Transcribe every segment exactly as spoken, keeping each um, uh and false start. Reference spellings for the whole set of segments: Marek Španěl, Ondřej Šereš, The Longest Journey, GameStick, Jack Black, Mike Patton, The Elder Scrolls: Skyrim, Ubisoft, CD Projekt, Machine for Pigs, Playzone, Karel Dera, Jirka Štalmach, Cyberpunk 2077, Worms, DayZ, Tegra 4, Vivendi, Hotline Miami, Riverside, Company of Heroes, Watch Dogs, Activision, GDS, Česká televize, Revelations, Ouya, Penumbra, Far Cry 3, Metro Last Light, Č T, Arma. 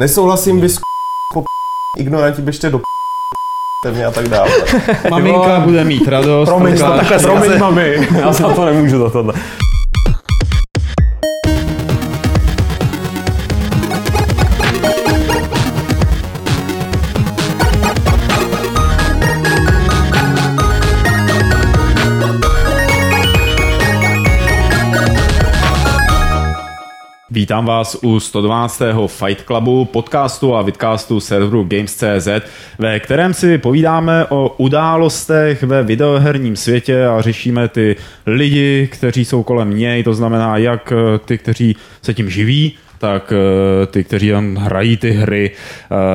Nesouhlasím, vy s po ignoranti běžte do mě a tak dále. Maminka bude mít radost. Promiň, to takhle, promiň, mami. Já se na to nemůžu za tohle. Vítám vás u sto dvanáctého Fight Clubu, podcastu a vidcastu serveru Games tečka cz, ve kterém si povídáme o událostech ve videoherním světě a řešíme ty lidi, kteří jsou kolem něj, to znamená jak ty, kteří se tím živí, tak ty, kteří tam hrají ty hry.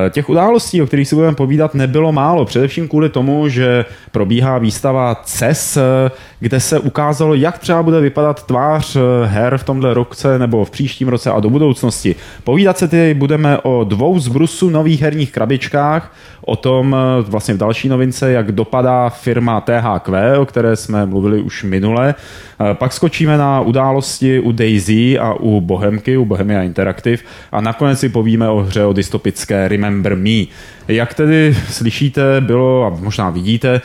Těch událostí, o kterých si budeme povídat, nebylo málo. Především kvůli tomu, že probíhá výstava C E S, kde se ukázalo, jak třeba bude vypadat tvář her v tomhle roce nebo v příštím roce a do budoucnosti. Povídat se tedy budeme o dvou zbrusu nových herních krabičkách, o tom vlastně v další novince, jak dopadá firma T H Q, o které jsme mluvili už minule. Pak skočíme na události u DayZ a u Bohemky, u Bohemia Interactive a nakonec si povíme o hře o dystopické Remember Me. Jak tedy slyšíte, bylo, a možná vidíte,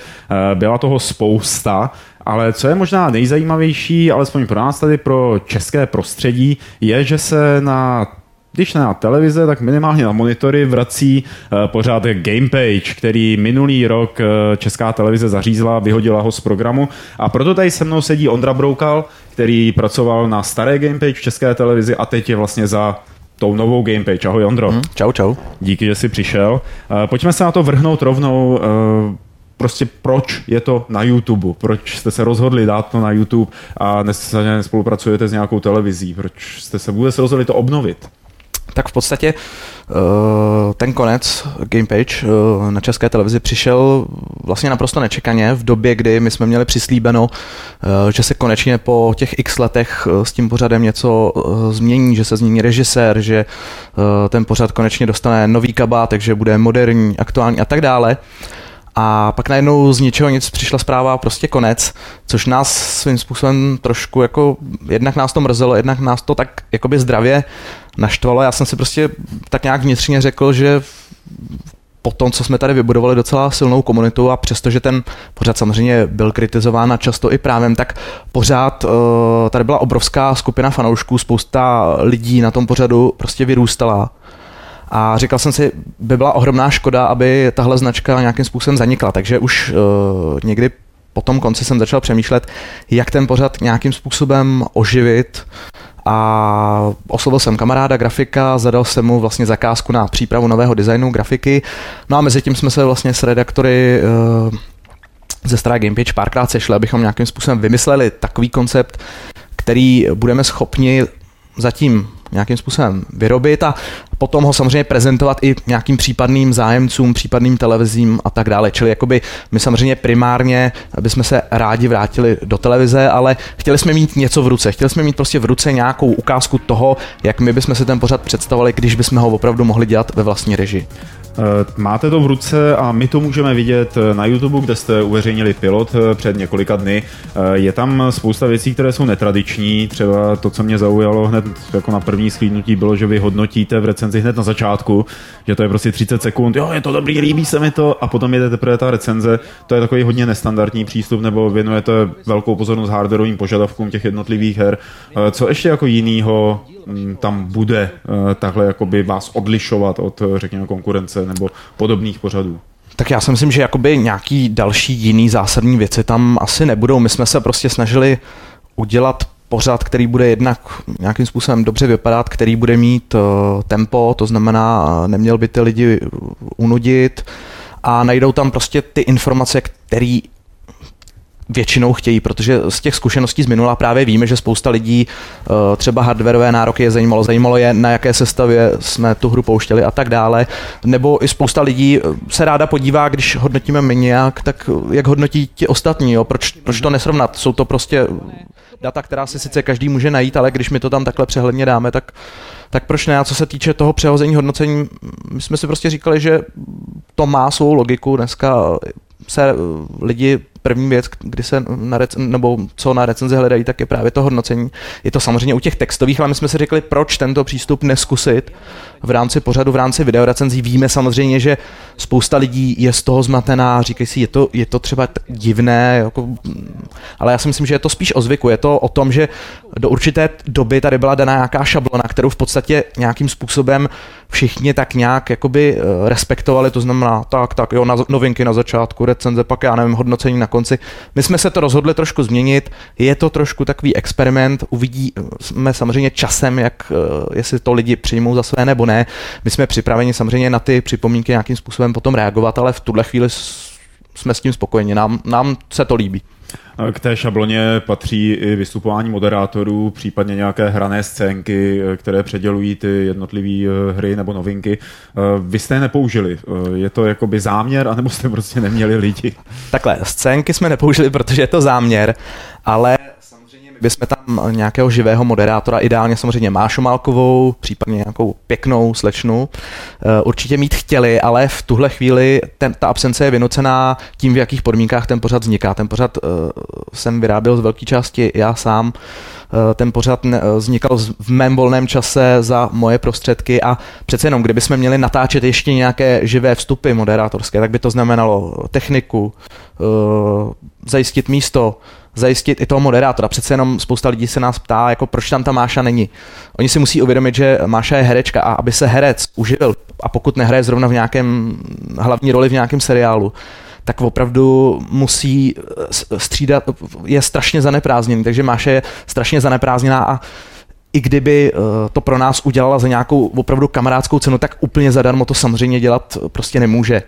byla toho spousta, ale co je možná nejzajímavější, alespoň pro nás tady, pro české prostředí, je, že se na, když ne na televize, tak minimálně na monitory vrací pořád Gamepage, který minulý rok Česká televize zařízla, vyhodila ho z programu. A proto tady se mnou sedí Ondra Broukal, který pracoval na staré Gamepage v České televizi a teď je vlastně za tou novou Gamepage. Ahoj, Ondro. Mm, čau, čau. Díky, že jsi přišel. Pojďme se na to vrhnout rovnou. Prostě proč je to na YouTube? Proč jste se rozhodli dát to na YouTube a nesmyslně spolupracujete s nějakou televizí? Proč jste se vůbec rozhodli to obnovit? Tak v podstatě ten konec Gamepage na České televizi přišel vlastně naprosto nečekaně v době, kdy my jsme měli přislíbeno, že se konečně po těch x letech s tím pořadem něco změní, že se změní režisér, že ten pořad konečně dostane nový kabát, takže bude moderní, aktuální a tak dále. A pak najednou z ničeho nic přišla zpráva prostě konec, což nás svým způsobem trošku jako, jednak nás to mrzelo, jednak nás to tak jakoby zdravě naštvalo. Já jsem si prostě tak nějak vnitřně řekl, že po tom, co jsme tady vybudovali docela silnou komunitu a přestože ten pořád samozřejmě byl kritizován a často i právem, tak pořád tady byla obrovská skupina fanoušků, spousta lidí na tom pořadu prostě vyrůstala. A říkal jsem si, by byla ohromná škoda, aby tahle značka nějakým způsobem zanikla. Takže už uh, někdy po tom konci jsem začal přemýšlet, jak ten pořad nějakým způsobem oživit. A oslovil jsem kamaráda grafika, zadal jsem mu vlastně zakázku na přípravu nového designu grafiky. No a mezi tím jsme se vlastně s redaktory uh, ze staré Gamepage párkrát sešli, abychom nějakým způsobem vymysleli takový koncept, který budeme schopni zatím nějakým způsobem vyrobit a potom ho samozřejmě prezentovat i nějakým případným zájemcům, případným televizím a tak dále. Čili jakoby my samozřejmě primárně bychom se rádi vrátili do televize, ale chtěli jsme mít něco v ruce. Chtěli jsme mít prostě v ruce nějakou ukázku toho, jak my bychom se ten pořad představovali, když bychom ho opravdu mohli dělat ve vlastní režii. Máte to v ruce a my to můžeme vidět na YouTube, kde jste uveřejnili pilot před několika dny. Je tam spousta věcí, které jsou netradiční. Třeba to, co mě zaujalo hned jako na první shlídnutí, bylo, že vy hodnotíte v recenzi hned na začátku, že to je prostě třicet sekund, jo, je to dobrý, líbí se mi to, a potom jede teprve ta recenze. To je takový hodně nestandardní přístup, nebo věnujete velkou pozornost hardwarovým požadavkům těch jednotlivých her. Co ještě jako jinýho tam bude takhle jakoby vás odlišovat od, řekněme, konkurence nebo podobných pořadů? Tak já si myslím, že jakoby nějaký další jiný zásadní věci tam asi nebudou. My jsme se prostě snažili udělat pořad, který bude jednak nějakým způsobem dobře vypadat, který bude mít uh, tempo, to znamená, neměl by ty lidi unudit a najdou tam prostě ty informace, které většinou chtějí, protože z těch zkušeností z minula právě víme, že spousta lidí třeba hardwarové nároky je zajímalo, zajímalo je, na jaké sestavě jsme tu hru pouštěli a tak dále, nebo i spousta lidí se ráda podívá, když hodnotíme my nějak, tak jak hodnotí ti ostatní, jo? Proč, proč to nesrovnat, jsou to prostě data, která si sice každý může najít, ale když my to tam takhle přehledně dáme, tak, tak proč ne? A co se týče toho přehození hodnocení, my jsme si prostě říkali, že to má svou logiku, dneska se lidi první věc, kdy se na rec- nebo co na recenzi hledají, tak je právě to hodnocení. Je to samozřejmě u těch textových, ale my jsme si řekli, proč tento přístup neskusit v rámci pořadu, v rámci videorecenzí. Víme samozřejmě, že spousta lidí je z toho zmatená, říkají si, je to, je to třeba t- divné, jako, ale já si myslím, že je to spíš o zvyku. Je to o tom, že do určité doby tady byla daná nějaká šablona, kterou v podstatě nějakým způsobem všichni tak nějak jakoby respektovali, to znamená tak, tak, jo, na, novinky na začátku, recenze, pak já nevím, hodnocení na konci. My jsme se to rozhodli trošku změnit, je to trošku takový experiment, uvidíme samozřejmě časem, jak, jestli to lidi přijmou za své nebo ne. My jsme připraveni samozřejmě na ty připomínky nějakým způsobem potom reagovat, ale v tuhle chvíli jsme s tím spokojeni, nám, nám se to líbí. K té šabloně patří i vystupování moderátorů, případně nějaké hrané scénky, které předělují ty jednotlivé hry nebo novinky. Vy jste je nepoužili. Je to jakoby záměr, anebo jste prostě neměli lidi? Takhle, scénky jsme nepoužili, protože je to záměr, ale samozřejmě my bychom tam nějakého živého moderátora, ideálně samozřejmě Mášu Málkovou, případně nějakou pěknou slečnu, určitě mít chtěli, ale v tuhle chvíli ten, ta absence je vynucená tím, v jakých podmínkách ten pořad vzniká. Ten pořad jsem vyráběl z velké části já sám. Ten pořad vznikal v mém volném čase za moje prostředky a přece jenom, kdybychom měli natáčet ještě nějaké živé vstupy moderátorské, tak by to znamenalo techniku, zajistit místo, zajistit i toho moderátora. Přece jenom spousta lidí se nás ptá, jako proč tam ta Máša není. Oni si musí uvědomit, že Máša je herečka a aby se herec uživil a pokud nehraje zrovna v nějakém hlavní roli v nějakém seriálu, tak opravdu musí střídat, je strašně zaneprázdněný, takže Máša je strašně zaneprázdněná a i kdyby to pro nás udělala za nějakou opravdu kamarádskou cenu, tak úplně zadarmo to samozřejmě dělat prostě nemůže.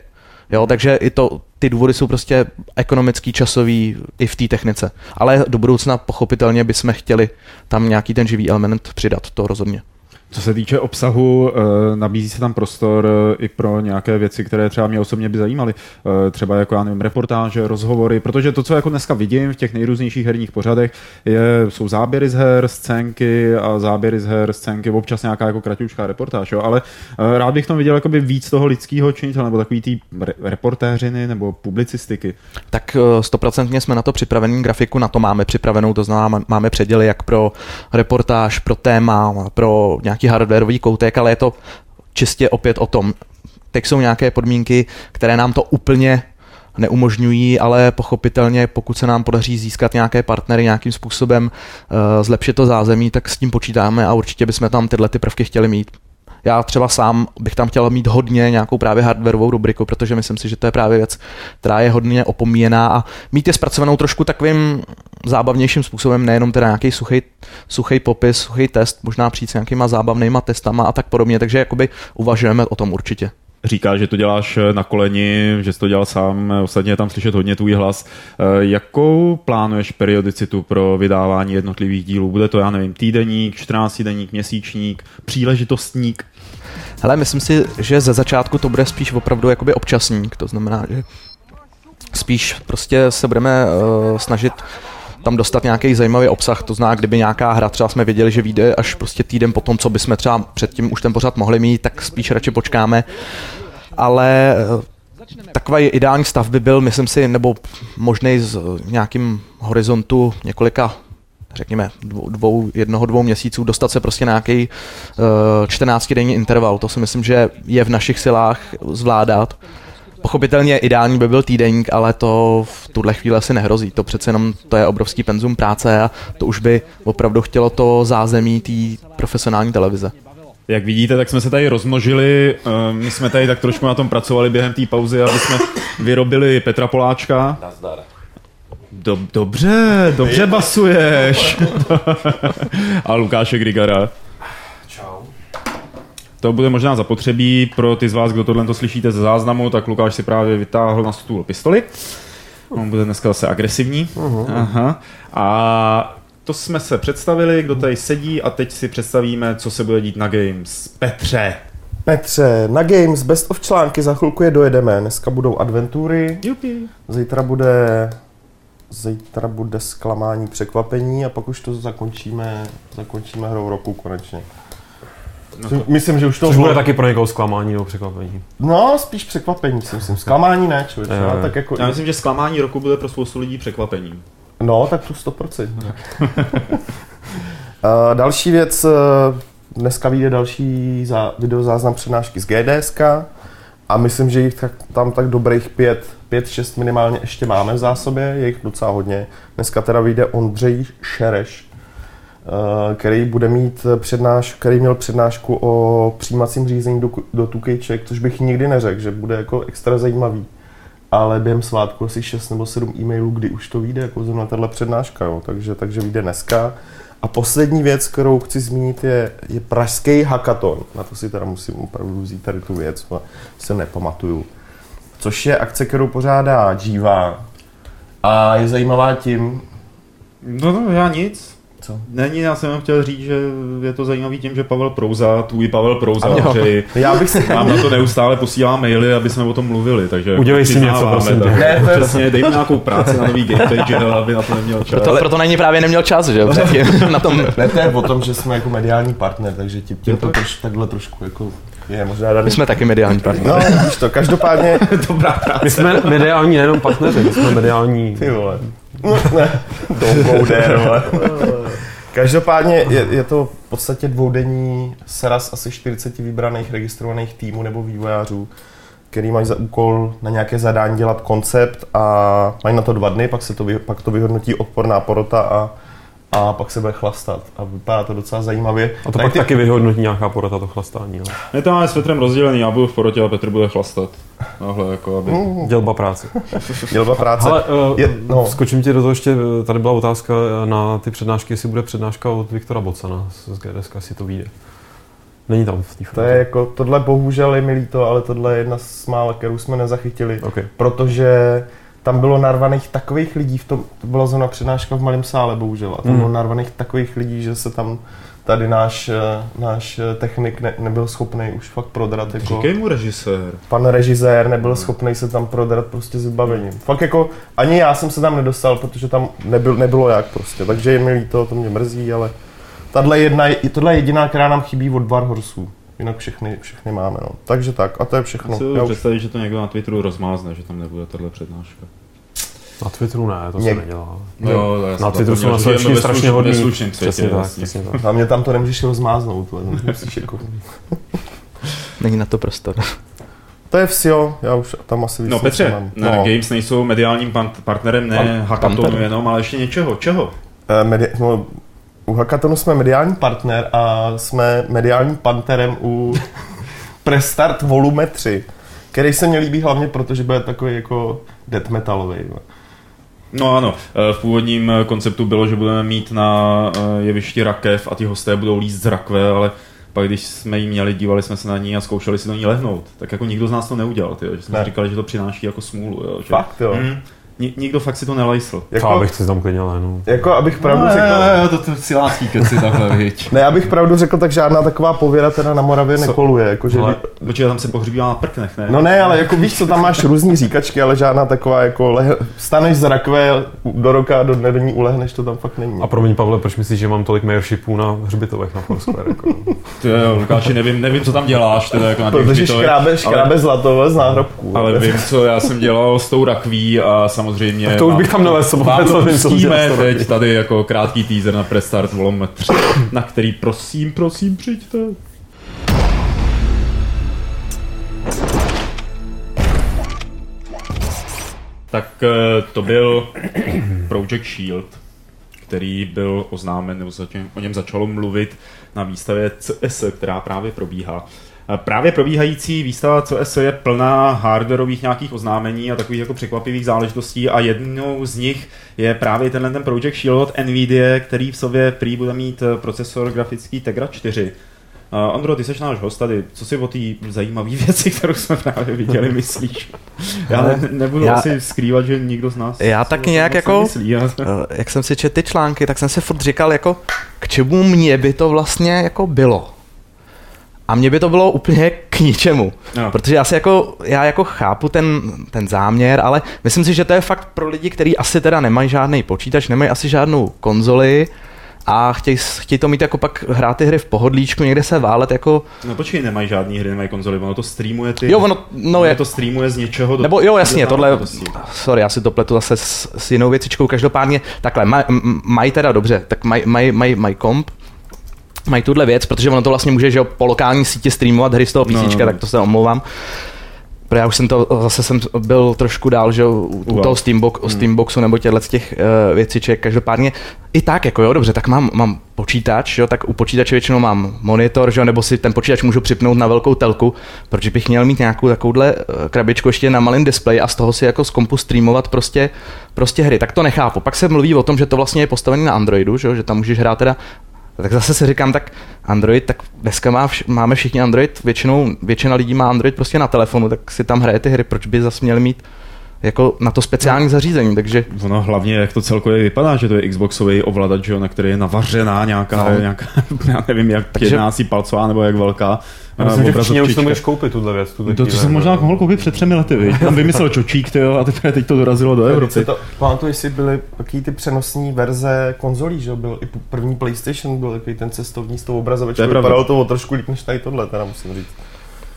Jo, takže i to, ty důvody jsou prostě ekonomický, časový i v té technice. Ale do budoucna pochopitelně bychom chtěli tam nějaký ten živý element přidat, to rozhodně. Co se týče obsahu, nabízí se tam prostor i pro nějaké věci, které třeba mě osobně by zajímaly. Třeba jako, já nevím, reportáže, rozhovory, protože to, co jako dneska vidím v těch nejrůznějších herních pořadech, je, jsou záběry z her, scénky a záběry z her, scénky, občas nějaká jako kratičká reportáž, jo? Ale rád bych tam viděl jakoby víc toho lidského činitele, nebo takový ty re- reportéřiny nebo publicistiky. Tak stoprocentně jsme na to připravení, grafiku na to máme připravenou, to znamená, máme předěly jak pro reportáž, pro téma, pro nějaký hardwareový koutek, ale je to čistě opět o tom. Teď jsou nějaké podmínky, které nám to úplně neumožňují, ale pochopitelně, pokud se nám podaří získat nějaké partnery, nějakým způsobem uh, zlepšit to zázemí, tak s tím počítáme a určitě bychom tam tyhle ty prvky chtěli mít. Já třeba sám bych tam chtěl mít hodně nějakou právě hardwareovou rubriku, protože myslím si, že to je právě věc, která je hodně opomíjená a mít je zpracovanou trošku takovým zábavnějším způsobem, nejenom teda nějaký suchý, suchý popis, suchý test, možná přijít s nějakýma zábavnýma testama a tak podobně, takže jakoby uvažujeme o tom určitě. Říkáš, že to děláš na koleni, že jsi to dělal sám, ostatně je tam slyšet hodně tvůj hlas. Jakou plánuješ periodicitu pro vydávání jednotlivých dílů? Bude to, já nevím, týdeník, čtrnáctidenník, měsíčník, příležitostník? Hele, myslím si, že ze začátku to bude spíš opravdu jakoby občasník, to znamená, že spíš prostě se budeme uh, snažit tam dostat nějaký zajímavý obsah, to zná, kdyby nějaká hra, třeba jsme věděli, že vyjde až prostě týden po tom, co bychom třeba předtím už ten pořad mohli mít, tak spíš radši počkáme, ale takový ideální stav by byl, myslím si, nebo možnej z nějakým horizontu několika, řekněme, dvou, jednoho, dvou měsíců, dostat se prostě na nějaký čtrnáctidenní interval, to si myslím, že je v našich silách zvládat. Pochopitelně ideální by byl týdeník, ale to v tuhle chvíli asi nehrozí. To přece jenom to je obrovský penzum práce a to už by opravdu chtělo to zázemí té profesionální televize. Jak vidíte, tak jsme se tady rozmnožili, my jsme tady tak trošku na tom pracovali během té pauzy, aby jsme vyrobili Petra Poláčka. Nazdar. Dob, dobře, dobře basuješ. A Lukáše Grigara. To bude možná zapotřebí pro ty z vás, kdo tohle to slyšíte ze záznamu, tak Lukáš si právě vytáhl na stůl pistoli. On bude dneska zase agresivní. Aha. A to jsme se představili, kdo tady sedí a teď si představíme, co se bude dít na Games. Petře. Petře, na Games best of články za chvilku je dojedeme. Dneska budou adventury. Jupi. Zítra bude... Zítra bude zklamání, překvapení a pak už to zakončíme, zakončíme hrou roku konečně. No. Myslím, že už to bylo taky pro někoho zklamání nebo překvapení. No, spíš překvapení, si myslím. Zklamání ne, člověče, ale tak jako... Já myslím, že zklamání roku bylo pro spoustu lidí překvapením. No, tak tu sto procent. Uh, další věc, uh, dneska vyjde další zá, videozáznam přednášky z G D S a myslím, že jich tak, tam tak dobrých pět, pět, šest minimálně ještě máme v zásobě, je jich docela hodně. Dneska teda vyjde Ondřej Šereš, uh, který bude mít přednášku, který měl přednášku o přijímacím řízení do, do tukejček, což bych nikdy neřekl, že bude jako extra zajímavý. Ale během svátku asi šest nebo sedm e-mailů, kdy už to vyjde, jako zrovna tahle přednáška, jo. Takže, takže vyjde dneska. A poslední věc, kterou chci zmínit, je, je pražský hackathon. Na to si teda musím opravdu vzít tady tu věc, ale se nepamatuju. Což je akce, kterou pořádá Džívá. A je zajímavá tím... No, no já nic. Co? Není, já jsem chtěl říct, že je to zajímavý tím, že Pavel Prouza, tvůj Pavel Prouza, který nám na to neustále posílá maily, aby jsme o tom mluvili, takže... Udělej si něco, prosím. Ne, to je... Přesně, dej mi nějakou práci na nový Gamepage, aby na to neměl čas. Proto, proto na ní právě neměl čas, že jo, předtím na tom... Ne, to je o tom, že jsme jako mediální partner, takže tím to troš, takhle trošku jako... Je, možná daný... My jsme taky mediální partneři. No, víš to, každopádně... Dobrá práce. My jsme mediální nejenom partneři, my jsme mediální... Ty vole. Ne, dvoude, vole. Každopádně je, je to v podstatě dvoudenní sraz asi čtyřiceti vybraných registrovaných týmů nebo vývojářů, který mají za úkol na nějaké zadání dělat koncept a mají na to dva dny, pak, se to, vy, pak to vyhodnotí odporná porota a a pak se bude chlastat a vypadá to docela zajímavě. A to tak pak ty... taky vyhodnotí nějaká porota to chlastání, jo? Ne, to máme s Petrem rozdělený, já budu v porotě a Petr bude chlastat. Nahle, jako aby... Mm. Dělba práce. Dělba práce. Ale uh, je, no. Skočím ti do toho ještě, tady byla otázka na ty přednášky, jestli bude přednáška od Viktora Bocana z G D S, jestli to vyjde. Není tam v té to je jako, tohle bohužel je mi líto, ale tohle je jedna z mála, kterou jsme nezachytili, okay. Protože... Tam bylo narvaných takových lidí, v tom, to byla zrovna přednáška v malém sále, bohužel, a tam mm. bylo narvaných takových lidí, že se tam tady náš, náš technik ne, nebyl schopný už fakt prodrat. Jako, říkej mu režisér. Pan režisér nebyl schopný se tam prodrat prostě s vybavením. Fakt jako, ani já jsem se tam nedostal, protože tam nebyl, nebylo jak prostě, takže je mi líto, to mě mrzí, ale tato jedna, tohle je jediná, která nám chybí od Warhorsů. Jinak všechny, všechny máme, no. Takže tak, a to je všechno. Si já si představit, už... že to někdo na Twitteru rozmázne, že tam nebude tato přednáška. Na Twitteru ne, to Něk... se nedělá. No, jo, na Twitteru jsou na slušný strašně hodný. Neslušným přesně tak, přesně tak. Na mě tam to nemůžeš rozmáznout, musíš jako... Není na to prostor. To je vsio, já už tam asi vysvětlím. No Petře, na no. Games nejsou mediálním pant- partnerem, ne Pan- hackathonu jenom, ale ještě něčeho. Čeho? Uh, medi- no, U hackathonu jsme mediální partner a jsme mediálním panterem u Prestart Volume tři, který se mně líbí hlavně, protože bude takový jako death metalový. No ano, v původním konceptu bylo, že budeme mít na jevišti rakev a ti hosté budou líst z rakve, ale pak když jsme jí měli, dívali jsme se na ní a zkoušeli si do ní lehnout, tak jako nikdo z nás to neudělal, tyjo, že jsme ne. říkali, že to přináší jako smůlu. Jo, že... Fakt jo. Mm. Nikdo fakt si to nelajsl. Jako, abych si tam klidně lénu. Jako abych pravdu no, řekl... Ne, to, to si láský keci takhle, viď. Ne, abych pravdu řekl, tak žádná taková pověra teda na Moravě co? Nekoluje. Jako, že... ale, počkej, tam se pohřbívá na prknech, ne? No ne, ale jako víš co, tam máš různý říkačky, ale žádná taková jako... Leh... Staneš z rakve do roka a do dne do ní ulehneš, to tam fakt není. A promiň Pavle, proč myslíš, že mám tolik mayorshipů na hřbitovech na Foursquare? Jako? Ty jo, Lukáši, nevím, nevím, co tam děláš teda jako na těch hřbitovech. Škrábe, škrábe zlatové z náhrobku. Ale vím, co já jsem dělal s tou rakví a samozřejmě. Tak to už bych tam nalesl. Máme teď tady jako krátký teaser na Prestart Volume tři, na který prosím, prosím přijďte. Tak to byl Project Shield, který byl oznámen, nebo o něm začalo mluvit na výstavě C E S, která právě probíhá. Právě probíhající výstava C E S je plná hardwarových nějakých oznámení a takových jako překvapivých záležitostí a jednou z nich je právě tenhle ten Project Shield od NVIDIA, který v sobě prý bude mít procesor grafický Tegra čtyři. Uh, Ondro, ty seš náš host tady. Co si o té zajímavé věci, kterou jsme právě viděli, myslíš? Já ne, nebudu já, asi skrývat, že nikdo z nás... Já tak nějak jako, myslí, jak jsem si četl ty články, tak jsem si furt říkal, jako, k čemu mě by to vlastně jako bylo. A mně by to bylo úplně k ničemu, no. Protože já, si jako, já jako chápu ten, ten záměr, ale myslím si, že to je fakt pro lidi, kteří asi teda nemají žádný počítač, nemají asi žádnou konzoli a chtějí, chtějí to mít jako pak hrát ty hry v pohodlíčku, někde se válet jako... No počkej, nemají žádný hry, nemají konzoly, ono to streamuje ty... Jo, ono, no je... to streamuje z něčeho... Do... Nebo jo, jasně, tohle... Sorry, já si to pletu zase s, s jinou věcičkou, každopádně takhle, maj, mají teda dobře, tak mají maj, maj, maj komp, mají tuhle věc, protože ono to vlastně může, že jo, po lokální síti streamovat hry z toho písíčka, no, tak to se omlouvám. Protože já už jsem to, zase jsem byl trošku dál, že u wow. toho Steambox, hmm. Steamboxu nebo těchto těch uh, věciček, každopádně i tak, jako jo, dobře, tak mám, mám počítač, jo, tak u počítače většinou mám monitor, že jo, nebo si ten počítač můžu připnout na velkou telku, protože bych měl mít nějakou takovouhle krabičku ještě na malém displeji a z toho si jako z kompu streamovat prostě, prostě hry, tak to nechápu. Pak se mluví o tom, že to vlastně je postavené na Androidu, že jo, že tam můžeš hrát teda. Tak zase si říkám, tak Android, tak dneska má vš- máme všichni Android, většinou, většina lidí má Android prostě na telefonu, tak si tam hraje ty hry, proč by zas měli mít jako na to speciální zařízení, takže... Ono hlavně, jak to celkově vypadá, že to je Xboxový ovladač, jo, na který je navařená nějaká, no. nějaká já nevím, jak takže... jednácí palcová nebo jak velká. Já myslím, že všichni už to můžeš koupit, tuhle věc. Tuhle to, to jsem možná mohl koupit před třemi lety, víš. Tam vymyslel čočík, tyjo, a teprve teď to dorazilo do Evropy. Pamatuješ si, byly taky ty přenosní verze konzolí, že byl i první PlayStation, byl takový ten cestovní s tou obrazovačkou, vypadalo to o trošku líp než tady tohle, teda musím říct.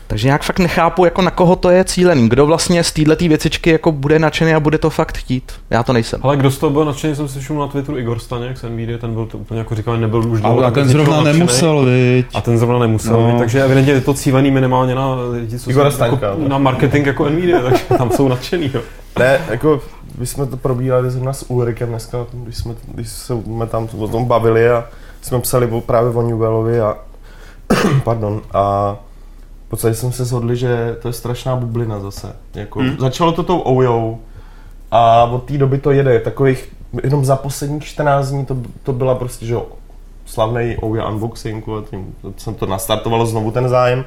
Takže nějak fakt nechápu, jako na koho to je cílený, kdo vlastně z této věcičky jako bude nadšený a bude to fakt chtít. Já to nejsem. Ale kdo z toho byl nadšený, jsem si všiml na Twitteru Igor Staněk z NVIDIA, ten byl to úplně jako říkal, nebyl už dlouho. A, a ten zrovna nemusel, viď. A ten zrovna nemusel, no. Takže evidentně je to cílený minimálně na lidi, co Igora Staňka, jako, na marketing jako NVIDIA, takže tam jsou nadšený. Jo. Ne, jako my jsme to probírali zrovna s Ulrikem dneska, když jsme, když jsme tam o tom bavili a jsme psali právě o Newellovi a pardon, a v podstatě jsme se shodli, že to je strašná bublina zase. Jako, hmm. Začalo to tou Ojou a od té doby to jede. Takových jenom za posledních čtrnáct dní to, to byla prostě, že slavnej Ouya unboxingu a tím jsem to nastartovalo znovu ten zájem.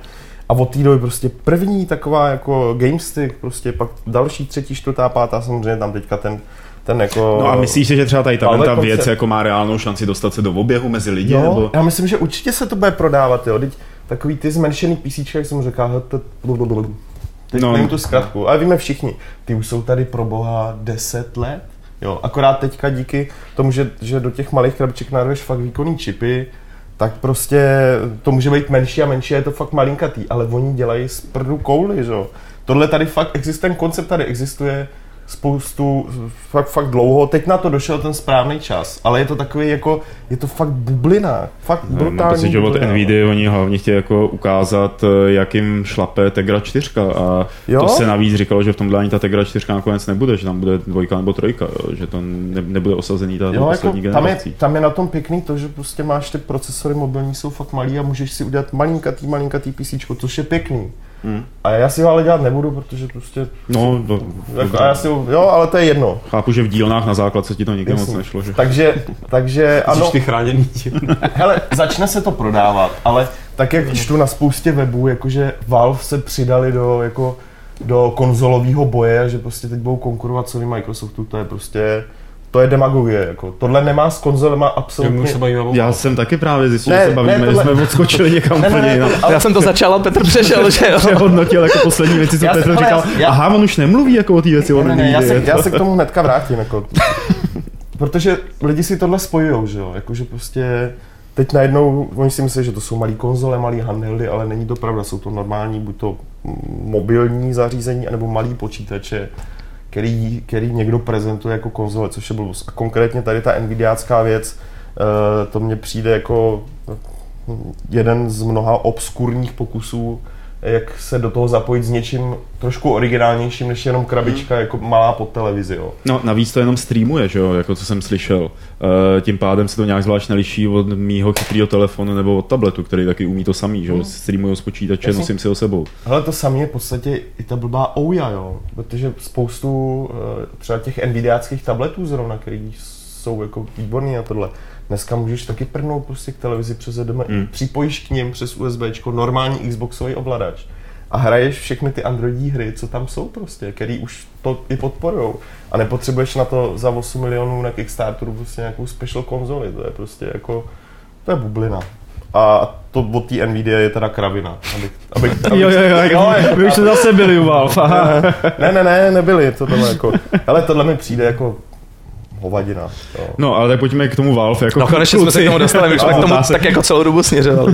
A od té doby prostě první taková jako GameStick, prostě pak další, třetí, čtvrtá, pátá, samozřejmě tam teďka ten ten jako... No a myslíš, že třeba tady ta věc jako má reálnou šanci dostat se do oběhu mezi lidi? Jo, nebo... já myslím, že určitě se to bude prodávat, jo. Teď takový ty zmenšený písíčka, jak jsem říkal, teď no. nevím tu zkratku, ale víme všichni, ty už jsou tady pro boha deset let, jo, akorát teďka díky tomu, že, že do těch malých krabiček narveš fakt výkonný čipy, tak prostě to může být menší a menší a je to fakt malinkatý, ale oni dělají z prdu kouli, jo. Tohle tady fakt existuje, ten koncept tady existuje spoustu, fakt, fakt dlouho, teď na to došel ten správný čas, ale je to takový jako, je to fakt bublina, fakt no, brutální mám pocit, že od NVIDIA oni hlavně chtějí jako ukázat, jak jim šlape Tegra čtyři a jo? To se navíc říkalo, že v tomhle ani ta Tegra čtyři nakonec nebude, že tam bude dvojka nebo trojka, jo? Že to ne, nebude osazený ta jo, poslední jako, generací. Tam je, tam je na tom pěkný to, že prostě máš ty procesory mobilní, jsou fakt malý a můžeš si udělat malinkatý, malinkatý písíčko, což je pěkný. Hmm. A já si ho ale dělat nebudu, protože prostě... No, do, jako, a já si ho, jo, ale to je jedno. Chápu, že v dílnách na základce ti to nikdy moc nešlo, že? Takže, takže ano... Jsi ty chráněný dílny. Hele, začne se to prodávat, ale tak jak čtu na spoustě webů, jakože Valve se přidali do, jako, do konzolového boje, že prostě teď budou konkurovat celý Microsoftu, to je prostě... To je demagogie, jako. Tohle nemá s konzolema absolutně... Já jsem taky právě zjistil, ne, že se bavíme, ne, tohle... že jsme odskočili někam úplně jinam. Já ale... jsem to začal a Petr přešel, že jo. Přehodnotil jako poslední věci, co já Petr jsem, říkal. Já... Aha, on už nemluví jako o té věci, on neví. Já, se, já se k tomu hnedka vrátím, jako. Protože lidi si tohle spojujou, že jo. Jakože prostě teď najednou, oni si myslí, že to jsou malý konzole, malý handheldy, ale není to pravda. Jsou to normální, buď to mobilní zařízení, anebo malý počítače. Který, který někdo prezentuje jako konzole, což je blbost. Konkrétně tady ta NVIDIácká věc, to mně přijde jako jeden z mnoha obskurních pokusů, jak se do toho zapojit s něčím trošku originálnějším, než jenom krabička jako malá pod televizi. Jo. No navíc to jenom streamuje, že jo, jako co jsem slyšel. E, tím pádem se to nějak zvlášť neliší od mýho chytrýho telefonu nebo od tabletu, který taky umí to samý, že jo, streamuju z počítače, Jasný. Nosím si ho sebou. Hele, to samý je v podstatě i ta blbá Ouya, jo, protože spoustu třeba těch NVIDIáckých tabletů zrovna, který jsou jako výborný na tohle. Dneska můžeš taky prhnout prostě k televizi přes D M I, mm. připojíš k něm přes USBčko normální Xboxový ovladač a hraješ všechny ty androidí hry, co tam jsou prostě, který už to i podporujou. A nepotřebuješ na to za osm milionů na Kickstarteru prostě nějakou special konzoli, to je prostě jako, to je bublina. A to od té NVIDIA je teda kravina. Aby, aby, aby, jo, jo, jo, jo, jo, my už jste zase byli u Valve. Ne, ne, ne, nebyli, to tohle jako, ale tohle mi přijde jako hovadina. Jo. No, ale tak pojďme k tomu Valve. Jako no, konečně jsme se k tomu dostali, my jsme k tomu tak jako celou dobu směřovali.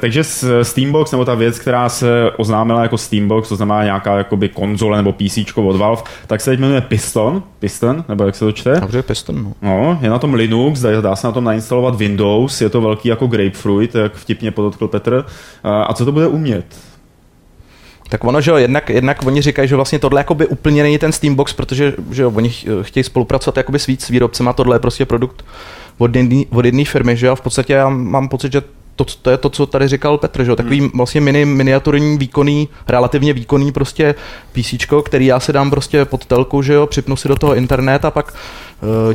Takže Steambox, nebo ta věc, která se oznámila jako Steambox, to znamená nějaká jakoby konzole nebo PCčko od Valve, tak se teď jmenuje Piston, Piston, nebo jak se to čte? Dobře, Piston. No. No, je na tom Linux, dá, dá se na tom nainstalovat Windows, je to velký jako grapefruit, jak vtipně podotkl Petr. A co to bude umět? Tak ono, že jo, jednak, jednak oni říkají, že vlastně tohle jakoby úplně není ten Steambox, protože že jo, oni chtějí spolupracovat jakoby s víc výrobcem a tohle je prostě produkt od jedné od jedné firmy, že jo, v podstatě já mám pocit, že to, to je to, co tady říkal Petr, že jo, takový hmm. vlastně mini, miniaturní, výkonný, relativně výkonný prostě PCčko, který já si dám prostě pod telku, že jo, připnu si do toho internet a pak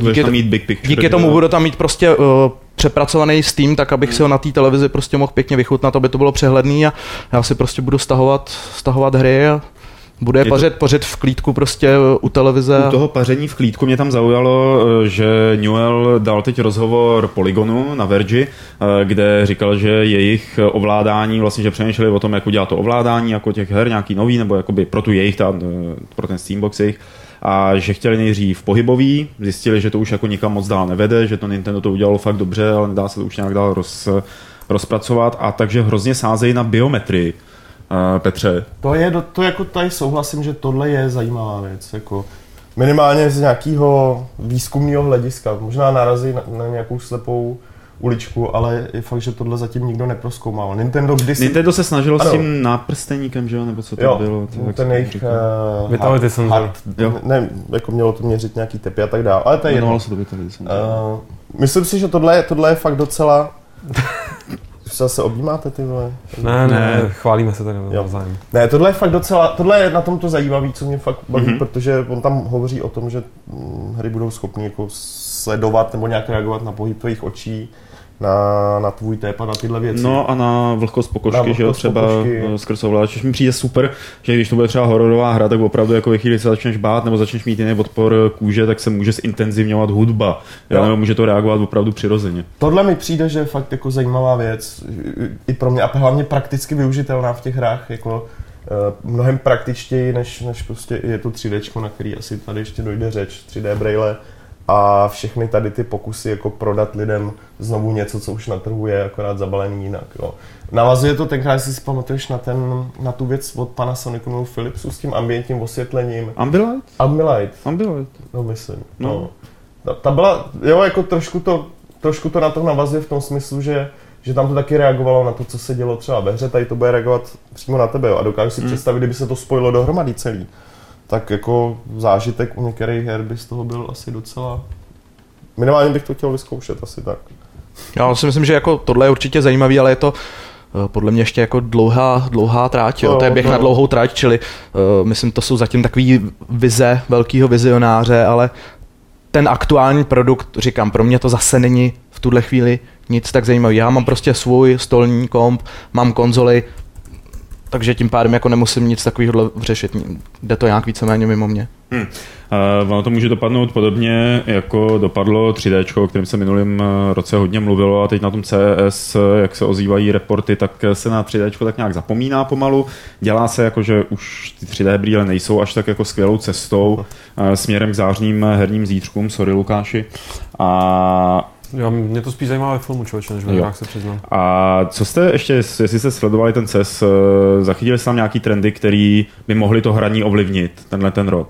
uh, díky, tam mít big picture, díky tomu budu tam mít prostě uh, přepracovaný Steam, tak abych si ho na té televizi prostě mohl pěkně vychutnat, aby to bylo přehledný a já si prostě budu stahovat, stahovat hry a bude je pařet, to... pařet v klídku prostě u televize. U toho paření v klídku mě tam zaujalo, že Newell dal teď rozhovor Polygonu na Vergi, kde říkal, že jejich ovládání, vlastně, že přemýšleli o tom, jak udělat to ovládání jako těch her, nějaký nový, nebo jakoby pro tu jejich, ta, pro ten Steambox jejich, a že chtěli nejdřív pohybový, zjistili, že to už jako nikam moc dál nevede, že to Nintendo to udělalo fakt dobře, ale nedá se to už nějak dál roz, rozpracovat a takže hrozně sázejí na biometrii. Uh, Petře. To je, to jako tady souhlasím, že tohle je zajímavá věc, jako minimálně z nějakého výzkumného hlediska, možná narazí na, na nějakou slepou uličku, ale je fakt, že tohle zatím nikdo neprozkoumal. Nintendo kdysi... Nintendo se snažilo ano. s tím náprsteníkem, že jo, nebo co to jo, bylo? Jo, ten jejich... Uh, Vitality senzor. Ne, jako mělo to měřit nějaký tepy a tak dále, ale to je jedno. Se to Vitality senzor. Uh, myslím si, že tohle, tohle je fakt docela... se objímáte ty vole? Ne, ne, chválíme se tady navzájem. Ne, tohle je fakt docela, tohle je na tom to zajímavé, co mě fakt baví, mm-hmm. protože on tam hovoří o tom, že hry budou schopny jako sledovat nebo nějak reagovat na pohyb tvojich očí, na, na tvůj tép a na tyhle věci. No a na vlhkost pokožky, že jo, třeba skrz ovláč, což mi přijde super, že když to bude třeba hororová hra, tak opravdu jako ve chvíli se začneš bát nebo začneš mít jiný odpor kůže, tak se může zintenzivňovat hudba, jo. Nebo může to reagovat opravdu přirozeně. Tohle mi přijde, že je fakt jako zajímavá věc, i pro mě, a hlavně prakticky využitelná v těch hrách, jako mnohem praktičtěji, než, než prostě je to tří déčko, na který asi tady ještě dojde řeč, tří dé braille. A všechny tady ty pokusy jako prodat lidem znovu něco, co už na trhu je akorát zabalený jinak. Jo. Navazuje to tenkrát, jestli si pamatuješ na, ten, na tu věc od Panasonicu nebo Philipsu s tím ambientním osvětlením. Ambilight? Ambilight. Ambilight. No myslím. No. No. Ta, ta byla, jo, jako trošku to, trošku to na to navazuje v tom smyslu, že, že tam to taky reagovalo na to, co se dělo třeba ve hře, tady to bude reagovat přímo na tebe. Jo. A dokážu si mm. představit, kdyby se to spojilo dohromady celý. Tak jako zážitek u některých her by z toho byl asi docela... Minimálně bych to chtěl vyzkoušet, asi tak. Já si myslím, že jako tohle je určitě zajímavý, ale je to podle mě ještě jako dlouhá, dlouhá tráť. Jo, jo, to je běh jo. na dlouhou tráť, čili uh, myslím, to jsou zatím takový vize velkého vizionáře, ale ten aktuální produkt, říkám, pro mě to zase není v tuhle chvíli nic tak zajímavý. Já mám prostě svůj stolní komp, mám konzoli, takže tím pádem jako nemusím nic takového řešit. Jde to nějak víceméně mimo mě. Hmm. Ono to může dopadnout podobně, jako dopadlo tří déčko, o kterém se minulým roce hodně mluvilo a teď na tom C E S, jak se ozývají reporty, tak se na tří déčko tak nějak zapomíná pomalu. Dělá se jako, že už ty tří dé brýle nejsou až tak jako skvělou cestou směrem k zářným herním zítřkům. Sorry, Lukáši. A... Jo, mě to spíš zajímá ve filmu, člověče, než ve se přiznám. A co jste ještě, jestli jste sledovali ten C E S, zachytili jste tam nějaký trendy, který by mohly to hraní ovlivnit tenhle ten rok?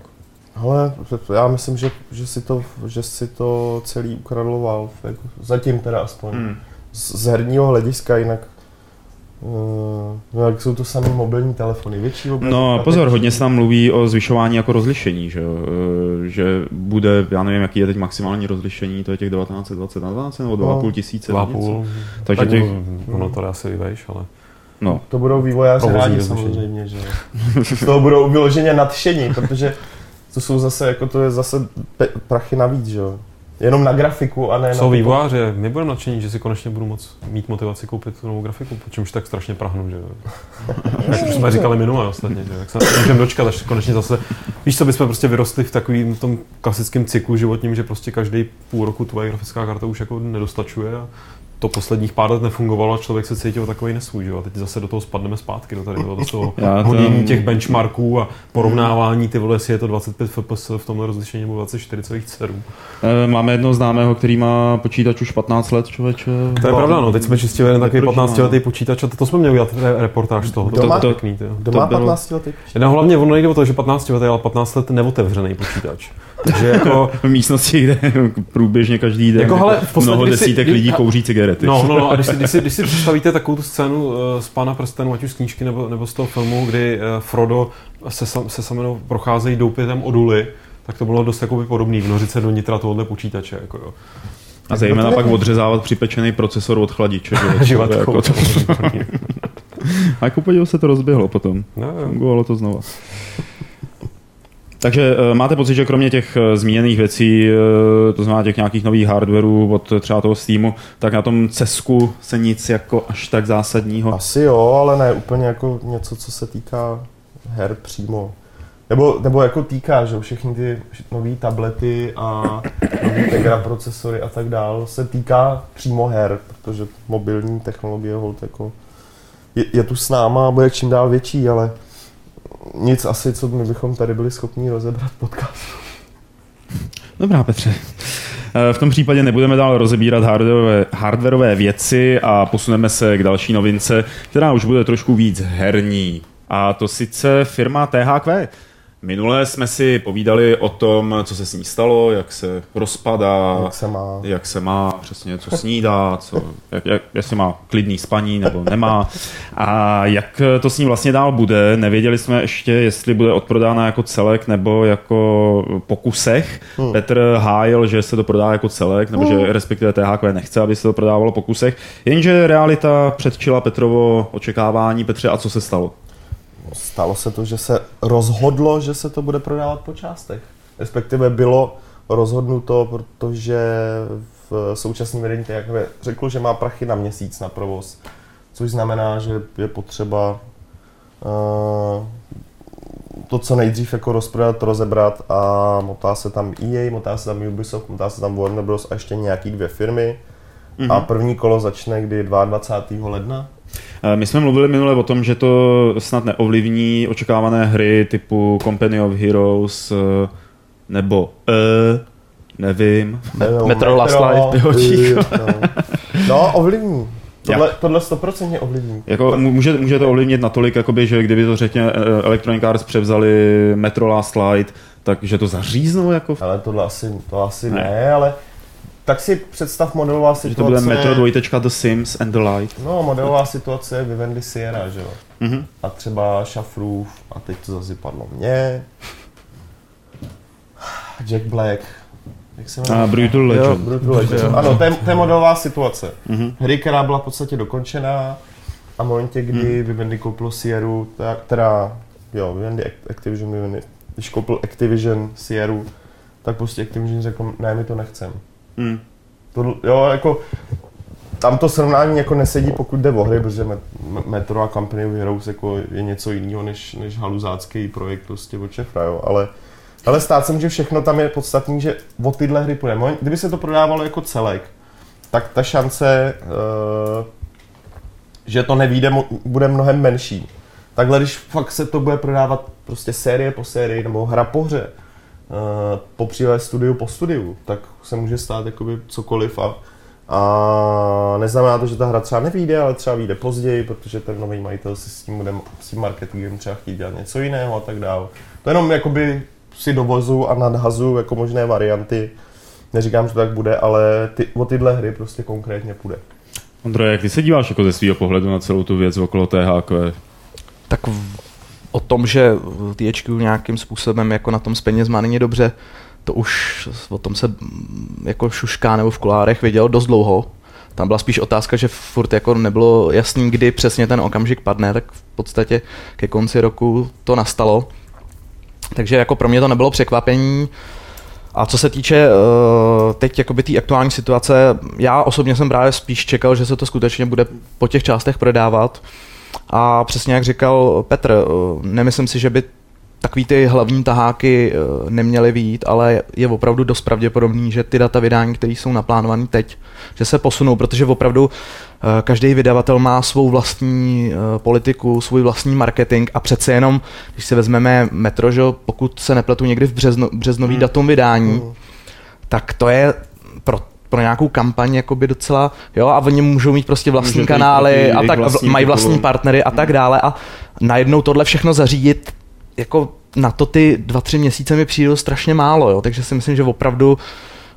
Hele, já myslím, že, že, si, to, že si to celý ukradl Valve, jako zatím teda aspoň. Hmm. Z, z herního hlediska, jinak no, jak jsou to samé mobilní telefony, větší obraz. No pozor, větší. Hodně se tam mluví o zvyšování jako rozlišení, že, že bude, já nevím, jaký je teď maximální rozlišení, to je těch devatenáct dvacet na dvanáct nebo dva a půl tisíce. dva a půl. Takže tak těch... Ono to asi vyvejš, ale... No. To budou vývojáři rádi samozřejmě, že z toho budou vyloženě nadšení, protože to jsou zase, jako to je zase pe- prachy navíc, že jo. Jenom na grafiku a ne jsou na... Jsou vývojáři, my budeme nadšení, že si konečně budu moc mít motivaci koupit novou grafiku, po čemž tak strašně prahnu, že jo. Jak už jsme říkali minule ostatně, že jak se můžeme dočkat, až konečně zase... Víš co, bychom prostě vyrostli v takovým tom klasickém cyklu životním, že prostě každý půl roku tvoje grafická karta už jako nedostačuje a to posledních pár let nefungovalo a člověk se cítil takovej nesvůj, že jo? A teď zase do toho spadneme zpátky, do tady do toho hodin těch benchmarků a porovnávání, ty vole, jestli je to dvacet pět ef pé es v tomhle rozlišení nebo dvacet čtyři celá sedm. Máme jednoho známého, který má počítač už patnáct let, člověče. To je pravda, no, teď jsme čistili jeden takový patnáctiletý počítač a to jsme měli udělat reportáž z toho. To je pěkný, to jo. Doma patnáctiletý počítač. No, hlavně ono nejde o to, že patnáctiletý, ale patnáct let neotevřený počítač. Takže jako v místnosti, kde průběžně každý den jako, hele, mnoho desítek si, lidí kouří cigarety. No, no, no a když si, když si, když si představíte takovou tu scénu z Pána prstenů, ať už z knížky nebo, nebo z toho filmu, kdy Frodo se, se samenou procházejí doupětem oduly, tak to bylo dost jakoby podobný vnořit se do nitra tohohle počítače. Jako jo. A zejména pak odřezávat připečený procesor od chladiče. Živatkou. A jako podíval se to rozběhlo potom. Fungovalo to znova. Takže máte pocit, že kromě těch zmíněných věcí, to znamená těch nějakých nových hardwareů od třeba toho Steamu, tak na tom cesku se nic jako až tak zásadního? Asi jo, ale ne úplně jako něco, co se týká her přímo. Nebo, nebo jako týká, že všechny ty nový tablety a nový Tegra procesory a tak dál se týká přímo her, protože mobilní technologie hold jako je, je tu s náma a bude čím dál větší, ale nic asi, co my bychom tady byli schopni rozebrat podcastu. Dobrá, Petře. V tom případě nebudeme dál rozebírat hardwarové, hardwarové věci a posuneme se k další novince, která už bude trošku víc herní. A to sice firma T H Q. Minule jsme si povídali o tom, co se s ní stalo, jak se rozpadá, jak se má, jak se má přesně, co snídá, co, jak, jak, jestli má klidný spaní nebo nemá. A jak to s ní vlastně dál bude, nevěděli jsme ještě, jestli bude odprodána jako celek nebo jako po kusech. Hmm. Petr hájil, že se to prodá jako celek, nebo hmm. že respektive T H Q nechce, aby se to prodávalo po kusech. Jenže realita předčila Petrovo očekávání. Petře, a co se stalo? Stalo se to, že se rozhodlo, že se to bude prodávat po částech. Respektive bylo rozhodnuto, protože v současném vedení T H Q řekl, že má prachy na měsíc na provoz, což znamená, že je potřeba uh, to, co nejdřív jako rozprodat, rozebrat a motá se tam E A, motá se tam Ubisoft, motá se tam Warner Bros. A ještě nějaký dvě firmy. Mm-hmm. A první kolo začne kdy dvacátého druhého ledna. My jsme mluvili minule o tom, že to snad neovlivní očekávané hry typu Company of Heroes nebo e, nevím, Metro, Metro Last Light, no. no ovlivní. Tohle, tohle sto procent ovlivní. Jako, může, může to ovlivnit natolik, jakoby, že kdyby to řekně Electronic Arts převzali Metro Last Light, takže to zaříznou jako... Ale tohle asi, to asi ne, ne ale... Tak si představ modelová situace... Že to bude Metro dvojtečka The Sims and the Light. No, modelová situace je Vivendi Sierra, že jo. Mm-hmm. A třeba Šafrův, a teď to zase padlo mě. Jack Black. Jak se jmenuje? A Brutal Legend. Jo, Brutal Legend. Jo. Ano, to je modelová situace. Mm-hmm. Hry, která byla v podstatě dokončená a v momentě, kdy mm. Vivendi koupilo Sierru, která... Jo, Vivendi Activision, Vivendi... Když koupil Activision Sierru, tak prostě Activision řekl, ne, my to nechcem. Hmm. To, jo, jako, tam to srovnání jako nesedí, pokud jde o hry, protože Metro a Company of Heroes jako je něco jiného než, než haluzácký projekt prostě od Šefra, jo, ale, ale stát se může všechno, tam je podstatný, že o tyhle hry půjde. Kdyby se to prodávalo jako celek, tak ta šance, uh, že to nevíde, bude mnohem menší. Takhle, když fakt se to bude prodávat prostě série po sérii nebo hra po hře, Uh, po příle studiu po studiu, tak se může stát jakoby cokoliv a, a neznamená to, že ta hra třeba nevyjde, ale třeba vyjde později, protože ten nový majitel si s tím, bude, s tím marketingem třeba chtít dělat něco jiného a tak dále. To jenom jakoby si dovozu a nadhazu jako možné varianty. Neříkám, že to tak bude, ale ty, o tyhle hry prostě konkrétně půjde. Ondro, jak ty se díváš jako ze svýho pohledu na celou tu věc okolo T H Q? Tak o tom, že T H Q nějakým způsobem jako na tom s penězma není dobře, to už o tom se jako šušká nebo v kulárech vědělo dost dlouho. Tam byla spíš otázka, že furt jako nebylo jasný, kdy přesně ten okamžik padne, tak v podstatě ke konci roku to nastalo. Takže jako pro mě to nebylo překvapení. A co se týče teď jakoby té aktuální situace, já osobně jsem právě spíš čekal, že se to skutečně bude po těch částech prodávat. A přesně jak říkal Petr, nemyslím si, že by takový ty hlavní taháky neměly vyjít, ale je opravdu dost pravděpodobný, že ty data vydání, které jsou naplánované teď, že se posunou, protože opravdu každý vydavatel má svou vlastní politiku, svůj vlastní marketing a přece jenom, když si vezmeme Metro, že pokud se nepletu někdy v březno, březnový hmm. datum vydání, hmm. tak to je pro pro nějakou kampaň jakoby docela, jo, a oni můžou mít prostě vlastní můžete kanály a tak, vlastní mají vlastní typu. partnery a tak dále a najednou tohle všechno zařídit, jako na to ty dva, tři měsíce mi přijde strašně málo, jo, takže si myslím, že opravdu,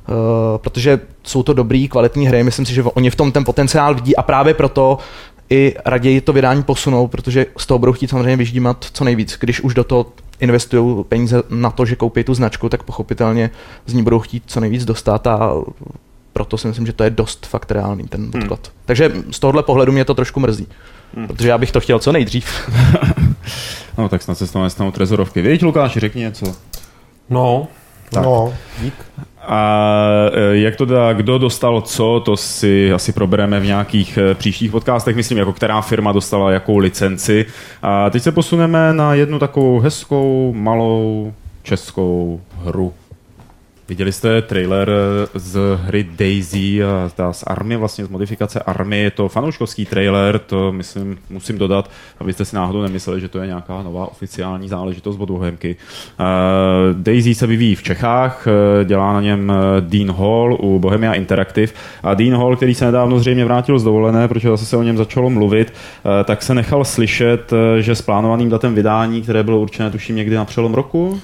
uh, protože jsou to dobrý, kvalitní hry, myslím si, že oni v tom ten potenciál vidí a právě proto i raději to vydání posunou, protože z toho budou chtít samozřejmě vyždímat co nejvíc, když už do toho investují peníze na to, že koupí tu značku, tak pochopitelně z ní budou chtít co nejvíc dostat a proto si myslím, že to je dost fakt reálný ten odklad. Hmm. Takže z tohohle pohledu mě to trošku mrzí, hmm. protože já bych to chtěl co nejdřív. No tak snad se stane s námi trezorovky. Víš, Lukáši, řekni něco. No, tak. no, dík. A jak to dá, kdo dostal co, to si asi probereme v nějakých příštích podcastech, myslím, jako která firma dostala jakou licenci. A teď se posuneme na jednu takovou hezkou, malou českou hru. Viděli jste trailer z hry DayZ a z Army, vlastně z modifikace Army, je to fanouškovský trailer, to myslím, musím dodat, abyste si náhodou nemysleli, že to je nějaká nová oficiální záležitost od Bohemky. Uh, DayZ se vyvíjí v Čechách, dělá na něm Dean Hall u Bohemia Interactive a Dean Hall, který se nedávno zřejmě vrátil z dovolené, protože zase se o něm začalo mluvit, uh, tak se nechal slyšet, že s plánovaným datem vydání, které bylo určené tuším někdy na přelom roku,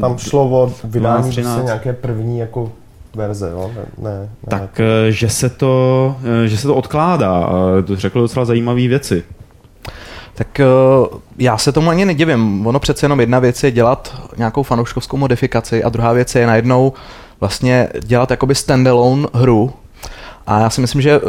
tam šlo o vydání se nějaké první jako verze, jo? Ne, ne, tak, ne. Že, se to, že se to odkládá. Řekl docela zajímavé věci. Tak já se tomu ani nedivím. Ono přece jenom jedna věc je dělat nějakou fanouškovskou modifikaci a druhá věc je najednou vlastně dělat jakoby standalone hru. A já si myslím, že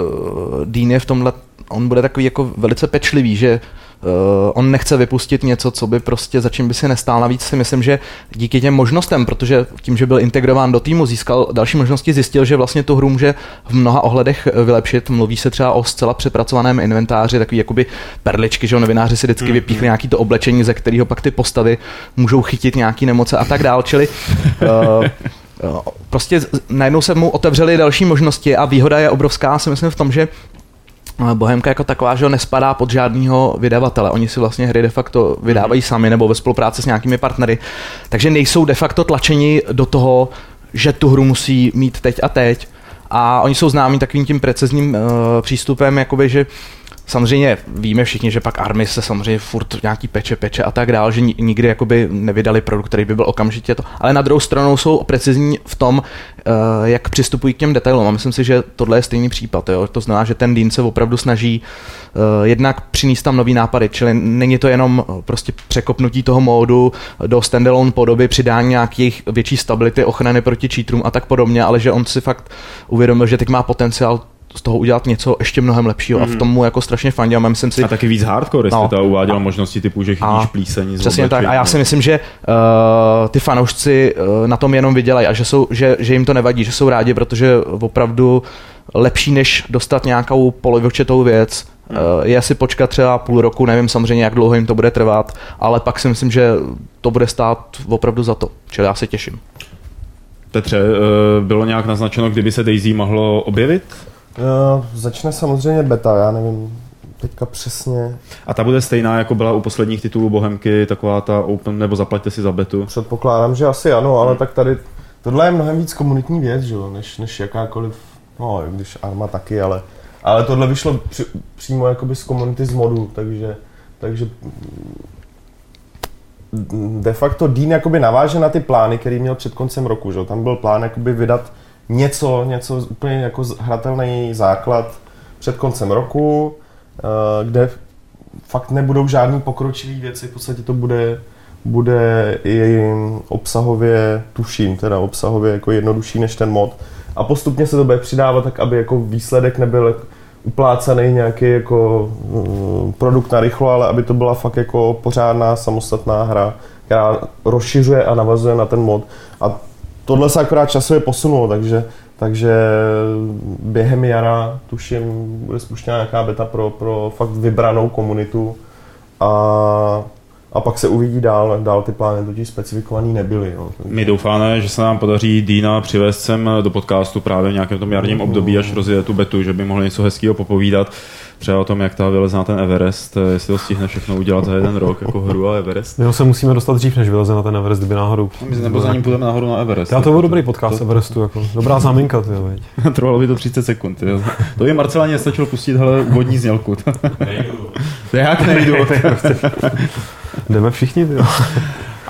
Dean je v tomhle, on bude takový jako velice pečlivý, že Uh, on nechce vypustit něco, co by prostě, za čím by si nestál. Navíc si myslím, že díky těm možnostem, protože tím, že byl integrován do týmu, získal další možnosti, zjistil, že vlastně tu hru může v mnoha ohledech vylepšit. Mluví se třeba o zcela přepracovaném inventáři, takový jakoby perličky, že novináři si vždycky vypíchli nějaký to oblečení, ze kterého pak ty postavy můžou chytit nějaký nemoce a tak dál. Čili uh, uh, prostě najednou se mu otevřely další možnosti a výhoda je obrovská, si myslím, v tom, že Bohemka jako taková, že nespadá pod žádného vydavatele. Oni si vlastně hry de facto vydávají sami nebo ve spolupráci s nějakými partnery. Takže nejsou de facto tlačeni do toho, že tu hru musí mít teď a teď. A oni jsou známí takovým tím precizním uh, přístupem, jakoby, že samozřejmě víme všichni, že pak Army se samozřejmě furt nějaký peče, peče a tak dál, že nikdy jakoby nevydali produkt, který by byl okamžitě to. Ale na druhou stranu jsou precizní v tom, jak přistupují k těm detailům. A myslím si, že tohle je stejný případ. Jo? To znamená, že ten Dean se opravdu snaží jednak přinést tam nový nápady, čili není to jenom prostě překopnutí toho módu do standalone podoby, přidání nějakých větší stability, ochrany proti cheaterům a tak podobně, ale že on si fakt uvědomil, že teď má potenciál z toho udělat něco ještě mnohem lepšího mm. a v tom mu jako strašně fandím. Myslím si... A taky víc hardcore, jestli no. ta uváděla možnosti typu, že chytíš plíseň. Přesně tak. A já si myslím, že uh, ty fanoušci uh, na tom jenom vydělají a že, jsou, že, že jim to nevadí, že jsou rádi, protože opravdu lepší, než dostat nějakou polovičatou věc, mm. uh, je si počkat třeba půl roku, nevím samozřejmě, jak dlouho jim to bude trvat, ale pak si myslím, že to bude stát opravdu za to. Čili já se těším. Petře, uh, bylo nějak naznačeno, kdyby se DayZ mohlo objevit? Uh, začne samozřejmě beta, já nevím teďka přesně. A ta bude stejná, jako byla u posledních titulů Bohemky, taková ta open, nebo zaplaťte si za betu? Předpokládám, že asi ano, ale hmm. tak tady, tohle je mnohem víc komunitní věc, že jo, než, než jakákoliv, no když Arma taky, ale, ale tohle vyšlo při, přímo jakoby z komunity z modu, takže, takže de facto Dean jakoby naváže na ty plány, který měl před koncem roku, že jo, tam byl plán jakoby vydat Něco, něco úplně jako hratelný základ před koncem roku, kde fakt nebudou žádný pokročilý věci, v podstatě to bude, bude i obsahově, tuším teda obsahově jako jednodušší než ten mod a postupně se to bude přidávat tak, aby jako výsledek nebyl uplácaný nějaký jako produkt na rychlo, ale aby to byla fakt jako pořádná samostatná hra, která rozšiřuje a navazuje na ten mod. A tohle se akorát časově posunulo, takže, takže během jara, tuším, bude spuštěna nějaká beta pro, pro fakt vybranou komunitu a, a pak se uvidí dál, dál ty plány totiž specifikovaný nebyly. Jo. My doufáme, že se nám podaří Deana přivést sem do podcastu právě v nějakém tom jarním období, až rozjede tu betu, že by mohl něco hezkýho popovídat. Třeba o tom, jak ta vyleze na ten Everest, jestli to stihne všechno udělat za jeden rok, jako hru a Everest. My se musíme dostat dřív, než vyleze na ten Everest, kdyby náhodou. My nebo za ním půjdeme nahoru na Everest. Já to byl dobrý podcast to... Everestu, jako dobrá záminka, ty jo, veď. Trvalo by to třicet sekund, jo. To by Marcela nestačilo pustit, hele, úvodní znělku. Jak nejdu. Jdeme všichni, jo.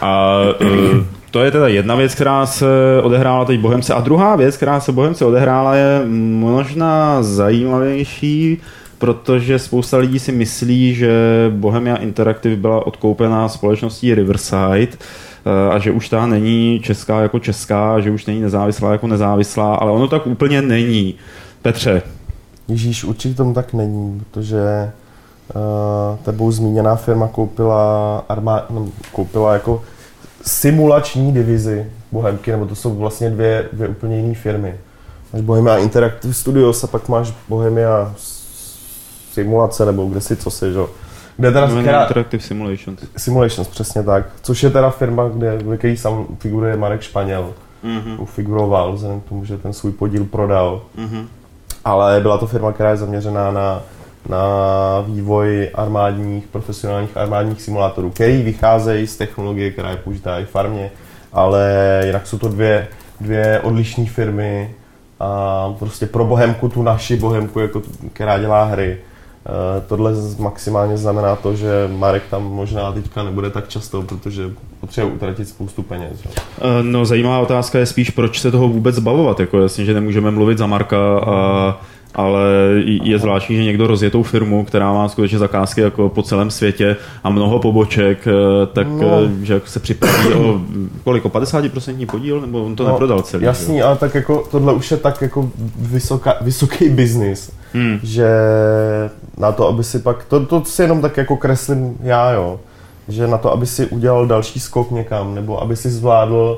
A to je teda jedna věc, která se odehrála teď Bohemce. A druhá věc, která se Bohemce odehrála, je možná zajímavější, protože spousta lidí si myslí, že Bohemia Interactive byla odkoupená společností Riverside a že už ta není česká jako česká, že už není nezávislá jako nezávislá, ale ono tak úplně není. Petře. Ježíš, určitě tomu tak není, protože uh, tebou zmíněná firma koupila, armá... no, koupila jako simulační divizi Bohemky, nebo to jsou vlastně dvě, dvě úplně jiné firmy. Máš Bohemia Interactive Studios a pak máš Bohemia Simulace, nebo kde si co si, že jo. Interactive Simulations. Simulations, přesně tak. Což je teda firma, kde, kde který sám figuruje Marek Španěl. Mm-hmm. Figuroval, vzhledem k tomu, že ten svůj podíl prodal. Mm-hmm. Ale byla to firma, která je zaměřená na, na vývoj armádních, profesionálních armádních simulátorů, který vycházejí z technologie, která je použitá i v farmě, ale jinak jsou to dvě, dvě odlišné firmy a prostě pro Bohemku, tu naši Bohemku, jako, která dělá hry. Tohle maximálně znamená to, že Marek tam možná teďka nebude tak často, protože potřebuje utratit spoustu peněz. No, zajímavá otázka je spíš, proč se toho vůbec bavovat. Jako jasně, že nemůžeme mluvit za Marka, a, ale je zvláštní, že někdo rozjetou firmu, která má skutečně zakázky jako po celém světě a mnoho poboček, tak no. Že se připraví o koliko, padesát procent podíl, nebo on to no, neprodal celý. Jasný, že? Ale tak jako tohle už je tak jako vysoká, vysoký biznis. Hmm. Že na to, aby si pak, to, to si jenom tak jako kreslím já, jo, že na to, aby si udělal další skok někam, nebo aby si zvládl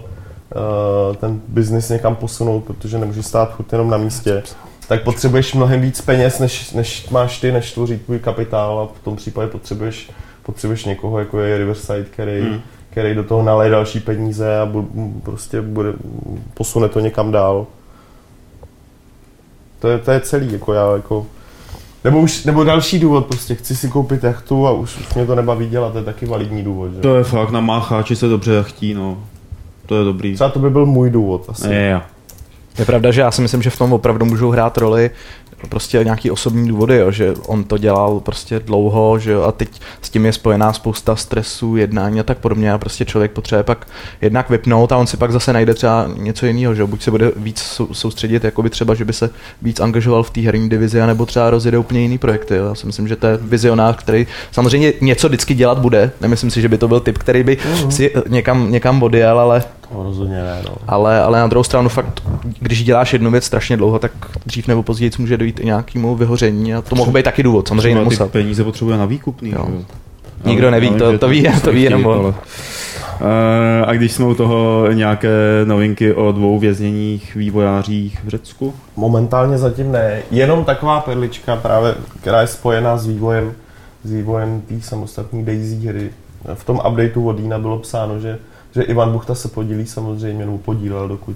uh, ten biznis někam posunout, protože nemůžeš stát furt jenom na místě, tak potřebuješ mnohem víc peněz, než, než máš ty, než tvoří tvůj kapitál a v tom případě potřebuješ, potřebuješ někoho, jako je Riverside, který, hmm. který do toho naleje další peníze a bu, prostě bude, posune to někam dál. To je, to je celý, jako já, jako... Nebo, už, nebo další důvod, prostě chci si koupit jachtu a už, už mě to nebaví dělat, to je taky validní důvod, že? To je fakt, na mácháči se dobře jachtí, no. To je dobrý. Třeba to by byl můj důvod, asi. Je, je. je pravda, že já si myslím, že v tom opravdu můžou hrát roli prostě nějaký osobní důvody, jo, že on to dělal prostě dlouho, že jo, a teď s tím je spojená spousta stresů, jednání a tak podobně a prostě člověk potřebuje pak jednak vypnout a on si pak zase najde třeba něco jiného, že jo, buď se bude víc soustředit, jakoby třeba, že by se víc angažoval v té herní divizi, anebo třeba rozjede úplně jiný projekty, jo. Já si myslím, že to je vizionář, který samozřejmě něco vždycky dělat bude, nemyslím si, že by to byl typ, který by uhum. si někam, někam odjel, ale... Rozhodně ne, no. ale, ale na druhou stranu fakt, když děláš jednu věc strašně dlouho, tak dřív nebo později může dojít i nějakému vyhoření a to mohl být taky důvod, samozřejmě nemusel. Ty peníze potřebuje na výkupný. Jo. Nikdo neví, to, to, to ví, to ví jenom on. A když jsme u toho nějaké novinky o dvou vězněních vývojářích v Řecku? Momentálně zatím ne, jenom taková perlička právě, která je spojená s vývojem, s vývojem té samostatné DayZ hry. V tom updateu od Deana bylo psáno, že že Ivan Buchta se podílí samozřejmě, nebo podílel, dokud,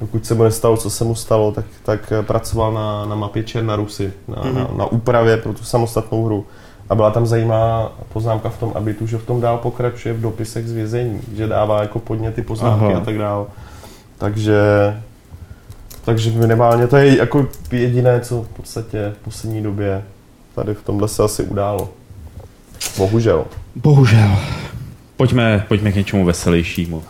dokud se mu nestalo, co se mu stalo, tak, tak pracoval na, na mapě Černarusy, na, mm-hmm. na, na úpravě pro tu samostatnou hru. A byla tam zajímavá poznámka v tom abitu, že v tom dál pokračuje v dopisech z vězení, že dává jako podněty, poznámky Aha. a tak dál. Takže, takže minimálně to je jako jediné, co v podstatě v poslední době tady v tomhle se asi událo. Bohužel. Bohužel. Pojďme, pojďme k něčemu veselějšímu.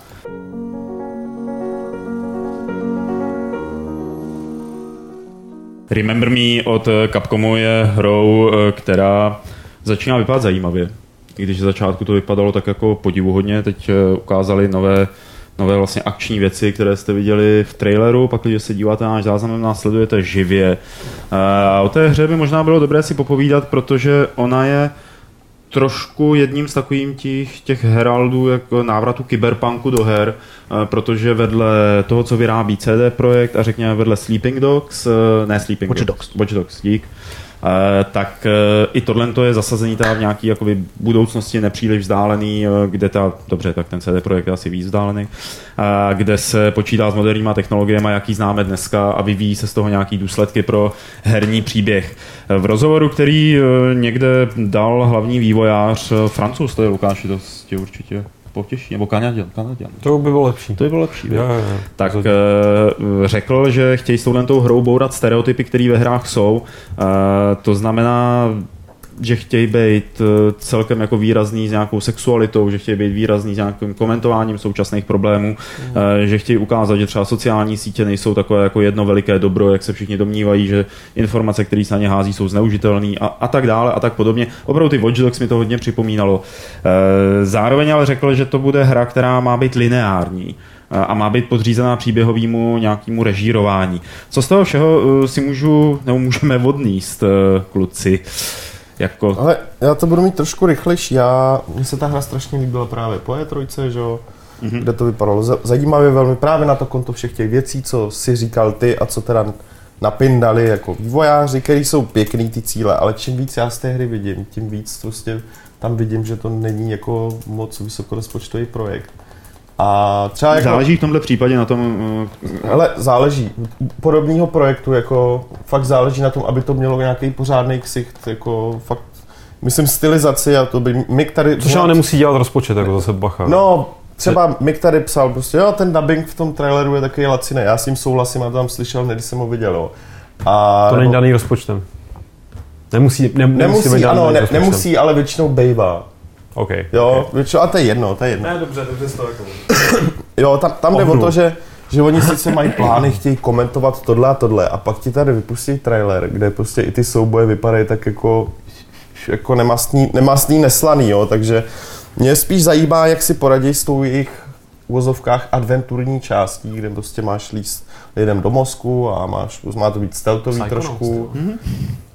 Remember Me od Capcomu je hrou, která začíná vypadat zajímavě. I když z začátku to vypadalo tak jako podivuhodně, teď ukázali nové, nové vlastně akční věci, které jste viděli v traileru, pak když se díváte na náš záznam, následujete živě. A o té hře by možná bylo dobré si popovídat, protože ona je trošku jedním z takovým těch, těch heraldů jako návratu kyberpunku do her, protože vedle toho, co vyrábí C D Projekt a řekněme vedle Sleeping Dogs, ne Sleeping Watch Dogs, Watch Dogs dík, tak i tohle to je zasazení teda v nějaké budoucnosti nepříliš vzdálený, kde ta, dobře, tak ten C D Projekt je asi víc vzdálený, kde se počítá s moderníma technologiemi, jaký známe dneska, a vyvíjí se z toho nějaký důsledky pro herní příběh. V rozhovoru, který někde dal hlavní vývojář, Francouz, to je Lukáši, to tě určitě potěší, nebo Kanaděn. To by bylo lepší. To by bylo lepší. Já, já. Tak to... řekl, že chtějí s touhletou hrou bourat stereotypy, které ve hrách jsou. To znamená, že chtějí být celkem jako výrazný s nějakou sexualitou, že chtějí být výrazný s nějakým komentováním současných problémů, mm. že chtějí ukázat, že třeba sociální sítě nejsou takové jako jedno veliké dobro, jak se všichni domnívají, že informace, které se na ně hází, jsou zneužitelné a, a tak dále a tak podobně. Opravdu ty Watch Dogs mi to hodně připomínalo. Zároveň ale řekl, že to bude hra, která má být lineární a má být podřízená příběhovému nějakému režírování. Co z toho všeho si můžu, nebo můžeme odníst, kluci? Jako... Ale já to budu mít trošku rychlejší. Já, mně se ta hra strašně líbila právě po E tři, že jo, mm-hmm. kde to vypadalo zajímavě velmi právě na to konto všech těch věcí, co si říkal ty a co teda napindali jako vývojáři, který jsou pěkný ty cíle, ale čím víc já z té hry vidím, tím víc prostě tam vidím, že to není jako moc vysokorozpočtový projekt. A třeba jako, záleží v tomhle případě na tom... Hele, záleží. Podobného projektu jako fakt záleží na tom, aby to mělo nějaký pořádný ksicht, jako fakt, myslím, stylizaci a to by Mick tady... Což ale nemusí dělat rozpočet, jako zase bacha. No, třeba Mick tady psal prostě, jo, ten dubbing v tom traileru je takový laciný, já s ním souhlasím, a tam slyšel, než jsem ho viděl, jo. A to nebo... není daný rozpočtem. Nemusí, ne, nemusí, nemusí ano, ne, nemusí, ale většinou bejvá. Okay, jo, okay. A to je jedno, to je jedno. Ne, dobře, dobře z toho jako. Jo, tam, tam jde o to, že, že oni sice mají plány, chtějí komentovat tohle a tohle a pak ti tady vypustí trailer, kde prostě i ty souboje vypadají tak jako, jako nemastný, nemastný, neslaný, jo, takže mě spíš zajímá, jak si poradí s tou jejich uvozovkách adventurní částí, kde prostě máš líst lidem do mozku a máš, má to být steltový trošku. Mm-hmm.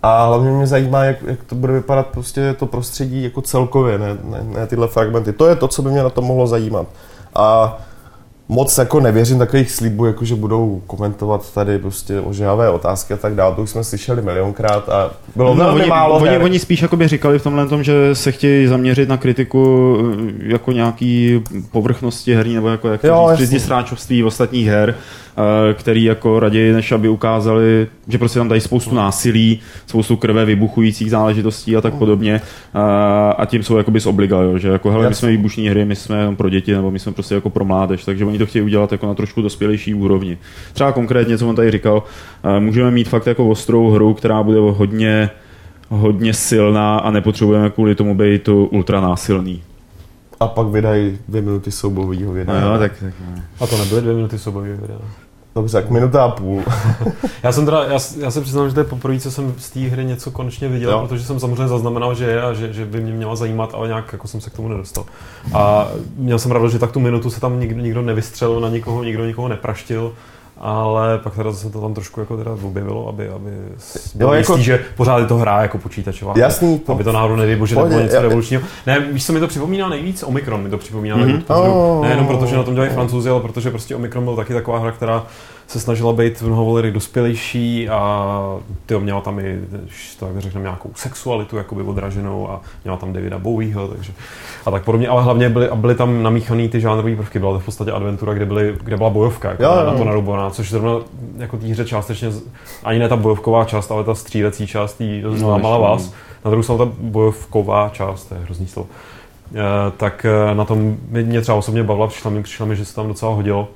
A hlavně mě zajímá, jak, jak to bude vypadat prostě to prostředí jako celkově, ne, ne, ne tyhle fragmenty. To je to, co by mě na to mohlo zajímat. A moc jako nevěřím takových slibů, jako že budou komentovat tady prostě ožehavé otázky a tak dále. To už jsme slyšeli milionkrát a bylo no, velmi málo. Oni, oni spíš jakoby říkali v tomhle tom, že se chtějí zaměřit na kritiku jako nějaký povrchnosti herní, nebo jako přízně sráčovství ostatních her, který jako raději, než aby ukázali, že prostě tam dají spoustu násilí, spoustu krve, vybuchujících záležitostí a tak podobně. A tím jsou jakoby z obliga, jo, že jako hele, my jsme výbušní hry, my jsme pro děti, nebo my jsme prostě jako pro mládež, takže oni to chtějí udělat jako na trošku dospělejší úrovni. Třeba konkrétně, co on tady říkal, můžeme mít fakt jako ostrou hru, která bude hodně, hodně silná a nepotřebujeme kvůli tomu být ultra násilný. A pak vydají dvě minuty soubojového videa. No, tak, tak, ne. A to nebyly dvě minuty soubojového videa. Dobře, tak minuta a půl. já, jsem teda, já, já se přiznám, že to je poprvé, co jsem z té hry něco konečně viděl, jo. Protože jsem samozřejmě zaznamenal, že je a že, že by mě měla zajímat, ale nějak jako jsem se k tomu nedostal. A měl jsem radost, že tak tu minutu se tam nikdo, nikdo nevystřelil na nikoho, nikdo nikoho nepraštil. Ale pak teda se to tam trošku jako teda objevilo, aby, aby bylo jo, jistý, jako... že pořád je to hra jako počítačová. Jasný. To... Aby to náhodou nevybožilo nebo něco revolučního. Ne, víš, co mi to připomíná nejvíc? Omikron mi to připomíná mm-hmm. nejvíc. Oh. Nejenom protože na tom dělají Francouzi, ale protože prostě Omikron byl taky taková hra, která se snažila být v mnoha volerech dospělejší a tyjo, měla tam i, tak řekneme, nějakou sexualitu jakoby odraženou a měla tam Davida Bowieho, takže a tak podobně, ale hlavně byly, byly tam namíchaný ty žánrové prvky, byla to v podstatě adventura, kde, byly, kde byla bojovka, jako jo, na, na to narubovaná, což zrovna jako tý hře částečně, ani ne ta bojovková část, ale ta střílecí část, tý zlámala no, vás, na druhou stranu ta bojovková část, to je hrozný slovo, e, tak na tom mě třeba osobně bavila, přišla mi, přišla mi, že se tam docela hodilo.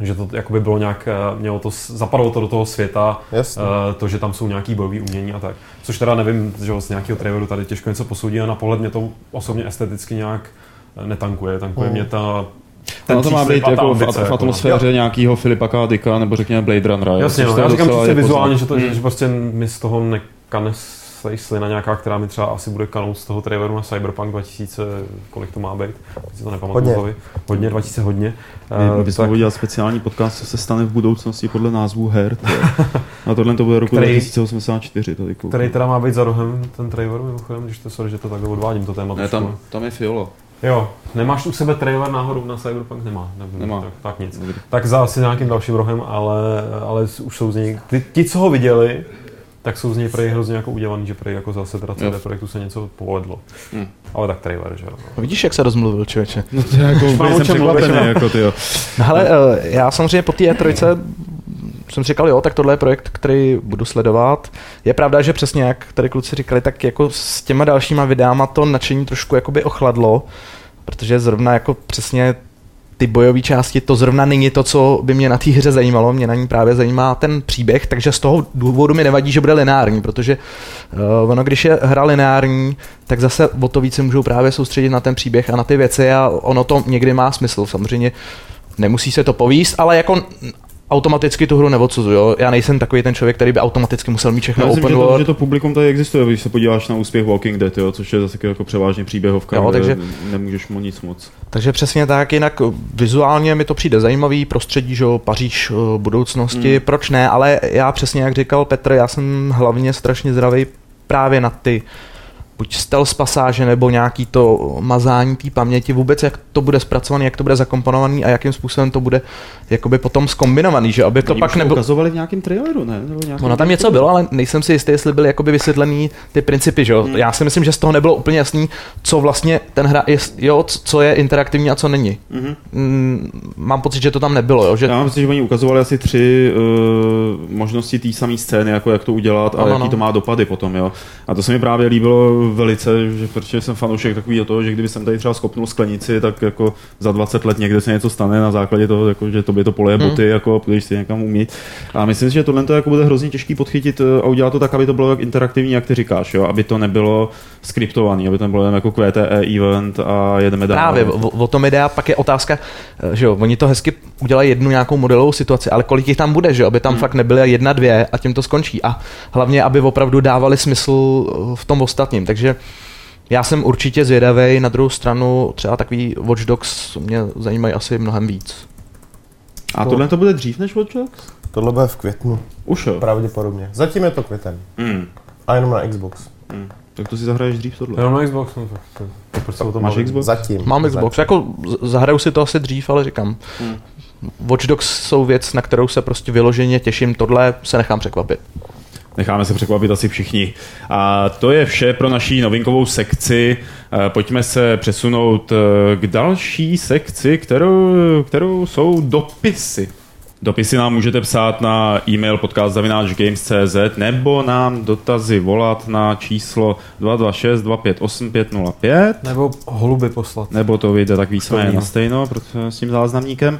Že to jakoby bylo nějak, mělo to, zapadlo to do toho světa, jasně. To, že tam jsou nějaký bojový umění a tak. Což teda nevím, že z nějakého traileru tady těžko něco posoudí, a na pohled mě to osobně esteticky nějak netankuje, tankuje mm. mě ta... Ten no to má být jako v atmosféře jako nějakého Filipa K. Dicka, nebo řekněme Blade Runnera. Jasně, no, já říkám prostě vizuálně, že, to, mm. že prostě mi z toho nekane slina nějaká, která mi třeba asi bude kanout z toho traileru na Cyberpunk dva tisíce, kolik to má být, si to nepamatuju. Hodně. hodně, dva tisíce hodně. My bychom udělal speciální podcast, co se stane v budoucnosti podle názvu her. A tohle to bude roku který, dva tisíce osmdesát čtyři. Tady, který teda má být za rohem ten trailer, mimochodem, když to, sorry, že to takhle odvádím, to téma. Ne, tam, tam je Fiola. Jo, nemáš u sebe trailer náhodou na Cyberpunk? Nemá. Nemá. Nemá. Tak, tak nic. Dobrý. Tak za asi nějakým dalším rohem, ale, ale už jsou z nich. Ti, co ho viděli, tak jsou z něj prej hrozně jako udělaný, že prej jako zase teda C D Projektu se něco povedlo. Mm. Ale tak trailer, že jo. No. Vidíš, jak se rozmluvil, člověče. No to je jako úplně jsem překvapený, jako ty jo. No ale já samozřejmě po té E tři jsem říkal, jo, tak tohle je projekt, který budu sledovat. Je pravda, že přesně jak tady kluci říkali, tak jako s těma dalšíma videama to nadšení trošku jakoby ochladlo, protože zrovna jako přesně ty bojové části, to zrovna není to, co by mě na té hře zajímalo, mě na ní právě zajímá ten příběh, takže z toho důvodu mi nevadí, že bude lineární, protože uh, ono, když je hra lineární, tak zase o to víc se můžou právě soustředit na ten příběh a na ty věci a ono to někdy má smysl, samozřejmě nemusí se to povíst, ale jako automaticky tu hru neodsuzuju, jo. Já nejsem takový ten člověk, který by automaticky musel mít všechno open world. Já myslím, že to publikum tady existuje, když se podíváš na úspěch Walking Dead, jo, což je zase jako převážně příběhovka, jo, takže nemůžeš mu nic moc. Takže přesně tak, jinak vizuálně mi to přijde zajímavý, prostředí, že jo, Paříž budoucnosti, hmm. proč ne, ale já přesně jak říkal Petr, já jsem hlavně strašně zdravý právě na ty buď stealth pasáže nebo nějaký to mazání té paměti, vůbec jak to bude zpracovaný, jak to bude zakomponovaný a jakým způsobem to bude jakoby potom zkombinovaný, že aby to oni pak nebylo. Ukazovali v nějakém traileru, ne? Nebo nějakým ono tam něco bylo, ale nejsem si jistý, jestli byly jakoby vysvětlený ty principy, že jo. Hmm. Já si myslím, že z toho nebylo úplně jasný, co vlastně ten hra je, jo, co je interaktivní a co není. Hmm. Mám pocit, že to tam nebylo, jo, že já mám pocit, že oni ukazovali asi tři uh, možnosti té samé scény, jako jak to udělat a ano, jaký no. to má dopady potom, jo. A to se mi právě líbilo velice, že protože jsem fanoušek takový o toho, že kdyby jsem tady třeba skopnul sklenici, tak jako za dvacet let někde se něco stane na základě toho, jako, že tobě to poleje boty, hmm. jako, když si někam umít. A myslím si, že tohle to jako bude hrozně těžký podchytit a udělat to tak, aby to bylo jak interaktivní, jak ty říkáš, jo? Aby to nebylo skriptovaný, aby to bylo jen jako Q T E event a jedeme dál. Právě, o, o tom jde a pak je otázka, že jo, oni to hezky udělají jednu nějakou modelovou situaci, ale kolik jich tam bude, že aby tam hmm. fakt nebyly jedna, dvě a tím to skončí. A hlavně, aby opravdu dávali smysl v tom ostatním. Takže já jsem určitě zvědavej, na druhou stranu třeba takový Watch Dogs mě zajímají asi mnohem víc. A to... tohle to bude dřív než Watch Dogs? Tohle bude v květnu. Už jo? Pravděpodobně. Zatím je to květen. Mm. A jenom na Xbox. Mm. Tak to si zahraješ dřív tohle? Jenom na Xbox. No, to, to, proč to, to máš mám Xbox? Zatím. Mám Xbox. Zatím. Jako zahraju si to asi dřív, ale říkám. Mm. Watch Dogs jsou věc, na kterou se prostě vyloženě těším. Tohle se nechám překvapit. Necháme se překvapit asi všichni. A to je vše pro naší novinkovou sekci. Pojďme se přesunout k další sekci, kterou, kterou jsou dopisy. Dopisy nám můžete psát na e-mail podcast zavináč games tečka cz nebo nám dotazy volat na číslo dva dva šest, dva pět osm, pět nula pět. Nebo holuby poslat. Nebo to vyjde tak víceméně na stejno s tím záznamníkem.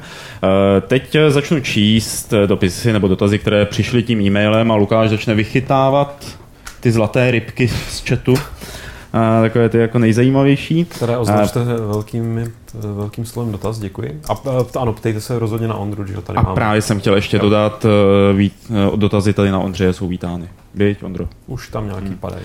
Teď začnu číst dopisy nebo dotazy, které přišly tím e-mailem a Lukáš začne vychytávat ty zlaté rybky z chatu. A takové ty jako nejzajímavější. Které označte a... velkým, velkým slovem dotaz, děkuji. A, a ano, ptejte se rozhodně na Ondru, že tady a máme. Právě jsem chtěl ještě jo. dodat, vít, dotazy tady na Ondřeje jsou vítány. Běď, Ondro. Už tam nějaký hmm. padají.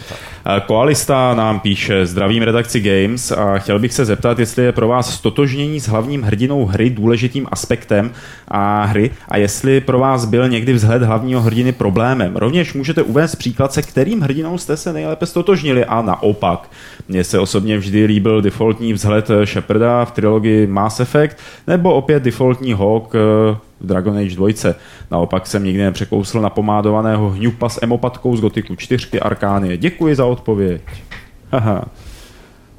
Koalista nám píše, zdravím redakci Games a chtěl bych se zeptat, jestli je pro vás stotožnění s hlavním hrdinou hry důležitým aspektem a hry a jestli pro vás byl někdy vzhled hlavního hrdiny problémem. Rovněž můžete uvést příklad, se kterým hrdinou jste se nejlépe stotožnili a naopak. Mně se osobně vždy líbil defaultní vzhled Sheparda v trilogii Mass Effect nebo opět defaultní Hawk v Dragon Age dva. Naopak jsem nikdy nepřekousl napomádovaného hňupa s emopatkou z Gotiku čtyři Arkánie. Děkuji za odpověď. Haha.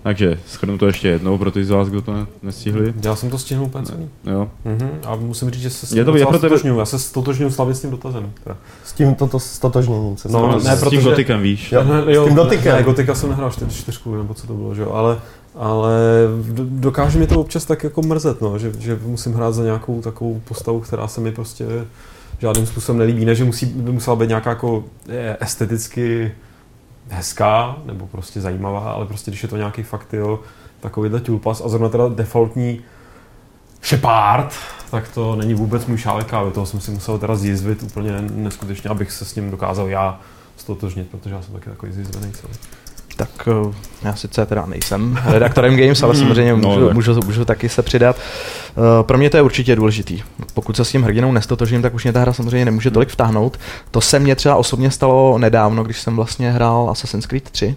Takže shrnu to ještě jednou pro ty z vás, kdo to ne- nestihli. Já jsem to stihnul úplně celý. Jo. Mhm. A musím říct, že se s tím stotožňuju. Já se stotožňuju slavě s tím dotazem. Teda. S tím toto stotožněním. Se no, ne, s tím Gotikem, víš. Jo, ne, jo, s tím Gotikem. Ne, Gotika jsem nehrál čtyřku, nebo co to bylo, že jo, ale... Ale dokáže mě to občas tak jako mrzet, no, že, že musím hrát za nějakou takovou postavu, která se mi prostě žádným způsobem nelíbí. Ne, že musí, by musela být nějaká jako esteticky hezká nebo prostě zajímavá, ale prostě když je to nějaký fakt, jo, takovýhle tulpas a zrovna teda defaultní Shepard, tak to není vůbec můj šálek a toho jsem si musel teda zjizvit úplně neskutečně, abych se s ním dokázal já stotožnit, protože já jsem taky takový zjizvený celý. Tak já sice teda nejsem redaktorem Games, ale samozřejmě můžu, no, můžu, můžu taky se přidat. Pro mě to je určitě důležitý. Pokud se s tím hrdinou nestotožím, tak už mě ta hra samozřejmě nemůže tolik vtáhnout. To se mě třeba osobně stalo nedávno, když jsem vlastně hrál Assassin's Creed tři.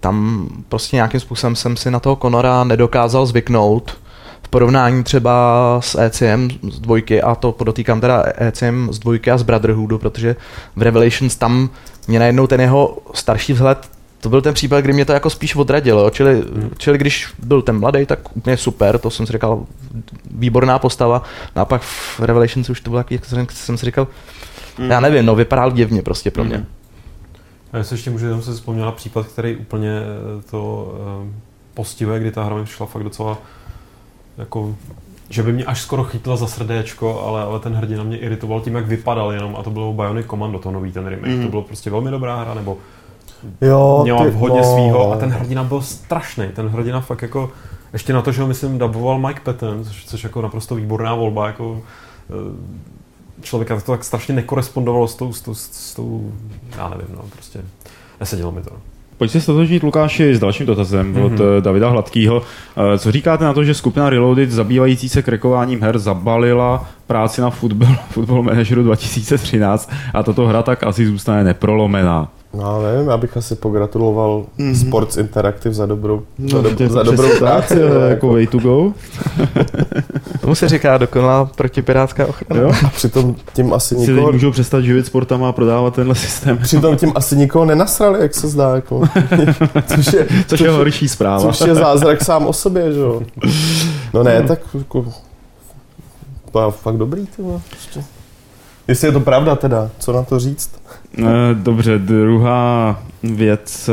Tam prostě nějakým způsobem jsem si na toho Conora nedokázal zvyknout. v porovnání třeba s E C M z dvojky, a to podotýkám teda E C M z dvojky a z Brotherhoodu, protože v Revelations tam mě najednou ten jeho starší vzhled, to byl ten případ, kdy mě to jako spíš odradilo, čili, čili když byl ten mladý, tak úplně super, to jsem si říkal, výborná postava, no a pak v Revelations už to bylo taky, jak jsem si říkal, já nevím, no vypadal divně prostě pro mě. A já se ještě můžu, jsem se vzpomněla případ, který úplně to postihuje, kdy ta hra mi přišla fakt docela jako, že by mě až skoro chytla za srdéčko, ale, ale ten hrdina mě iritoval tím, jak vypadal jenom, a to bylo Bionic Commando, to nový ten remake, mm. to bylo prostě velmi dobrá hra, nebo jo, měla ty, hodně no. svýho, a ten hrdina byl strašný, ten hrdina fakt jako, ještě na to, že ho myslím duboval Mike Patton, což, což jako naprosto výborná volba, jako člověka to tak strašně nekorespondovalo s tou, s tou, s tou já nevím, no prostě nesedělo mi to. Pojď se stotožnit, Lukáši, s dalším dotazem mm-hmm. od Davida Hladkýho. Co říkáte na to, že skupina Reloaded zabývající se crackováním her zabalila práci na Football, Football Manageru dva tisíce třináct a tato hra tak asi zůstane neprolomená? No nevím, já bych asi pogratuloval mm-hmm. Sports Interactive za dobrou, no, za, do, za dobrou práci. Jako way to go. Tomu se říká dokonalá protipirátská ochrana. Jo? A přitom tím asi si nikoho... můžou přestat živit sportama a prodávat tenhle systém. Přitom tím asi nikoho nenasrali, jak se zdá. Jako. Což je, což je horší zpráva. Což je zázrak sám o sobě, že jo. No ne, tak jako, to je fakt dobrý, ty vole. Jestli je to pravda teda, co na to říct? Dobře, druhá věc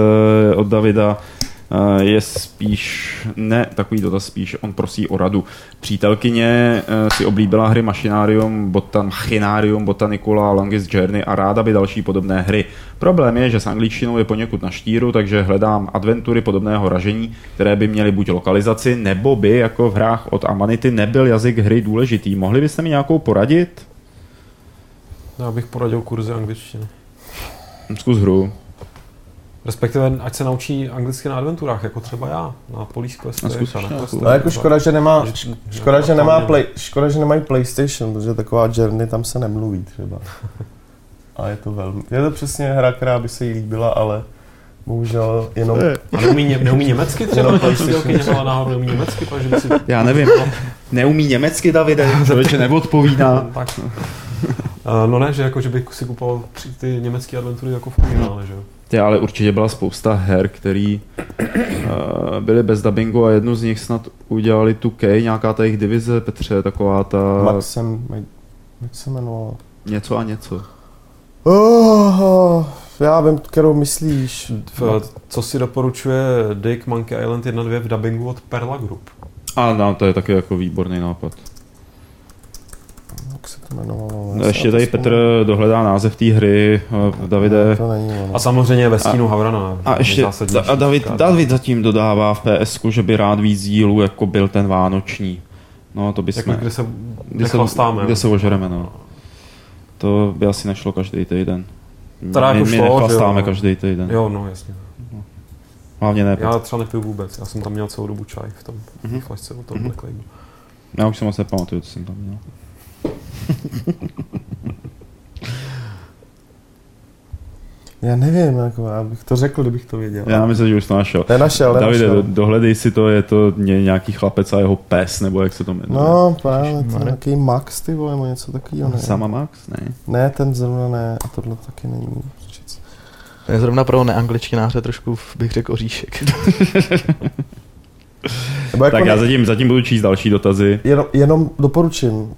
od Davida je spíš, ne takový dotaz, spíš on prosí o radu. Přítelkyně si oblíbila hry Machinarium, Botan, Machinarium, Botanicula, Longest Journey a ráda by další podobné hry. Problém je, že s angličtinou je poněkud na štíru, takže hledám adventury podobného ražení, které by měly buď lokalizaci, nebo by, jako v hrách od Amanity, nebyl jazyk hry důležitý. Mohli byste mi nějakou poradit? Já bych poradil kurzy angličtiny. Zkus hru. Respektive, ať se naučí anglicky na adventurách, jako třeba já, na Police Quest. No jako škoda, že nemá, škoda, že nemá play, škoda, že nemají PlayStation, protože taková Journey tam se nemluví třeba. A je to velmi, je to přesně hra, která by se jí líbila, ale bohužel jenom... A neumí, ně, neumí německy třeba? Neměla náhodou neumí německy, takže by si... Já nevím, neumí německy, Davide, člověče neodpovídá. Tak. No ne, že, jako, že bych si kupoval ty německé adventury jako v originále, že jo? Ale určitě byla spousta her, které uh, byly bez dubbingu, a jednu z nich snad udělali dva ká, nějaká ta jejich divize, Petře, taková ta... Maxem, jak se jmenovala? Něco a něco. Oh, já vím, kterou myslíš. V, co si doporučuje Dick Monkey Island jedna dva v dubbingu od Perla Group. A no, to je taky jako výborný nápad. Jak se to jmenovalo? No, ještě tady Petr dohledá název té hry, Davide. No, není, a samozřejmě ve stínu Havrana. A ještě a David, David zatím dodává v P S ku, že by rád víc dílů, jako byl ten vánoční. No to by jsme... Kde se, kde se, kde se ožereme, no. To by asi nešlo každý týden. Teda my jako my šlo, nechlastáme jo, každý týden. Jo, no jasně. No. Hlavně ne. Já třeba nepiju vůbec, já jsem tam měl celou dobu čaj v tom mm-hmm. flašce od toho mm-hmm. Black Label. Já už jsem asi nepamatuju, co jsem tam měl. Já nevím, jako, já bych to řekl, kdybych to věděl. Já myslím, že už to našel. To je našel, Davide, našel. Dohledej si to, je to nějaký chlapec a jeho pes, nebo jak se to jmenuje. No, právě, to nějaký Max, ty vole, nebo něco takového. Sama Max, ne? Ne, ten zrovna ne, a tohle taky není. Ten zrovna pro neangličtináře trošku, bych řekl, oříšek. Jako tak ne... já zatím, zatím budu číst další dotazy. Jenom, jenom doporučím.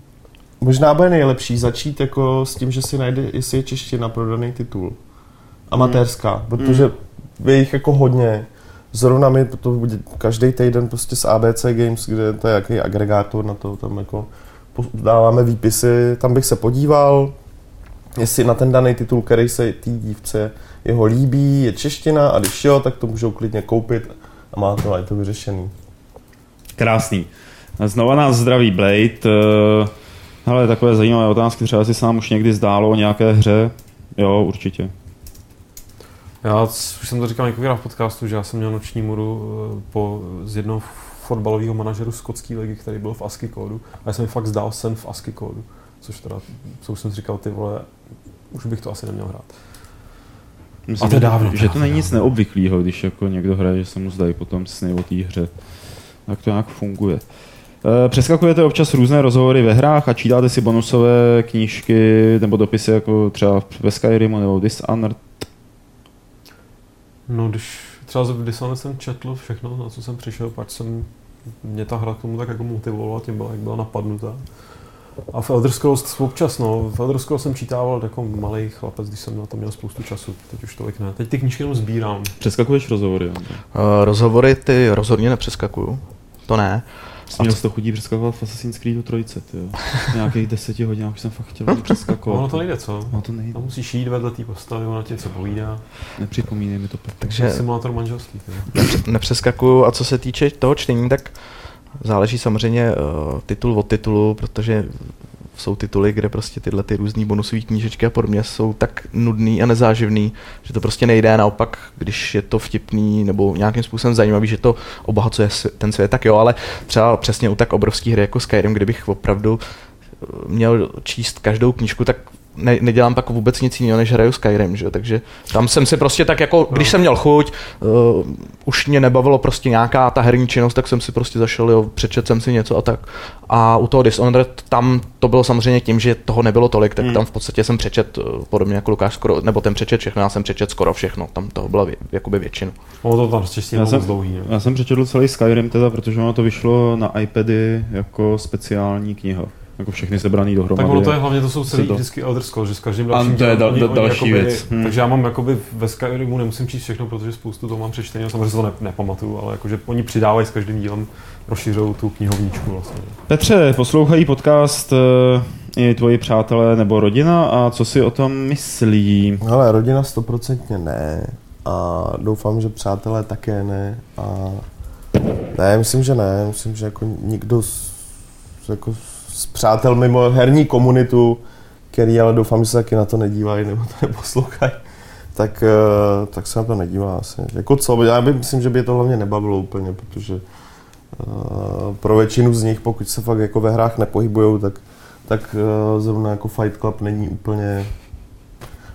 Možná bude nejlepší začít jako s tím, že si najde, jestli je čeština pro daný titul. Amatérská, mm. protože je jich jako hodně. Zrovna mi to bude každý týden prostě z A B C Games, kde to je jaký agregátor na to, tam jako dáváme výpisy, tam bych se podíval, jestli na ten daný titul, který se té dívce jeho líbí, je čeština, a když jo, tak to můžou klidně koupit a má to, a je to vyřešený. Krásný. Znova nás zdraví Blade. Hele, takové zajímavé otázky, třeba si se nám už někdy zdálo o nějaké hře. Jo, určitě. Já už jsem to říkal několikrát v podcastu, že já jsem měl noční můru po, z jednoho fotbalového manažeru skotské ligy, který byl v ASCII kódu. A já jsem mi fakt zdál sen v ASCII kódu, což teda, co už jsem si říkal, ty vole, už bych to asi neměl hrát. Myslím, a to je dávno. Že to není nic neobvyklého, když jako někdo hraje, že se mu zdají potom sny o té hře. Tak to nějak funguje. Přeskakujete občas různé rozhovory ve hrách a čítáte si bonusové knížky nebo dopisy jako třeba ve Skyrimu nebo Dishonored? No, když třeba v Dishonored jsem četl všechno, na co jsem přišel, pak jsem mě ta hra k tomu tak jako motivovala, tím byla, jak byla napadnutá. A v Elder Scrolls občas, no, v Elder Scrolls jsem čítával jako malý chlapec, když jsem na to měl spoustu času, teď už tolik ne. Teď ty knížky jenom sbírám. Přeskakuješ rozhovory? Uh, rozhovory ty rozhodně nepřeskakuju, to ne. Měl jsi to chudí přeskakovat v Assassin's Creedu trojice, tyjo. Nějakých deseti hodin, už jsem fakt chtěl přeskakovat. Ono to nejde, co? No to nejde. Tam musíš jít vedle té postavy, ona tě co povídá. Nepřipomínej mi to. Takže simulátor manželský. Nepře- nepřeskakuju, a co se týče toho čtení, tak záleží samozřejmě uh, titul od titulu, protože jsou tituly, kde prostě tyhle ty různý bonusové knížečky a podobně jsou tak nudný a nezáživný, že to prostě nejde. Naopak, když je to vtipný nebo nějakým způsobem zajímavý, že to obohacuje ten svět, tak jo, ale třeba přesně u tak obrovských hry jako Skyrim, kdybych opravdu měl číst každou knížku, tak ne, nedělám pak vůbec nic jiného, než hraju Skyrim, že? Takže tam jsem si prostě tak jako, když jsem měl chuť, uh, už mě nebavilo prostě nějaká ta herní činnost, tak jsem si prostě zašel, jo, přečet jsem si něco a tak. A u toho Dishonored tam to bylo samozřejmě tím, že toho nebylo tolik, tak hmm. tam v podstatě jsem přečet, podobně jako Lukáš, skoro, nebo ten přečet všechno, já jsem přečet skoro všechno, tam toho byla vě, jakoby většinu. Ono to tam čistě moc dlouhý. Já jsem přečetl celý Skyrim teda, protože ono to vyšlo na iPady jako speciální kniha. Jako všechny sebraný dohromady. Tak ono to je hlavně, to jsou celý to... vždycky Elder Scrolls, že s každým dalším dílem. Da, da, další jakoby, věc. Hmm. Takže já mám jakoby ve Skyrimu nemusím číst všechno, protože spoustu toho mám přečtení, samozřejmě to ne, nepamatuju, ale jakože oni přidávají s každým dílem, rozšiřují tu knihovníčku vlastně. Petře, poslouchají podcast i tvoji přátelé nebo rodina a co si o tom myslí? Hele, rodina stoprocentně ne a doufám, že přátelé také ne a ne, myslím, že ne, myslím, že jako nikdo z, jako s přátel mimo herní komunitu, který ale doufám, že se taky na to nedívají nebo to neposlouchají, tak, tak se na to nedívá asi. Jako co, já by, myslím, že by je to hlavně nebavilo úplně, protože uh, pro většinu z nich, pokud se fakt jako ve hrách nepohybujou, tak, tak uh, zrovna jako Fight Club není úplně...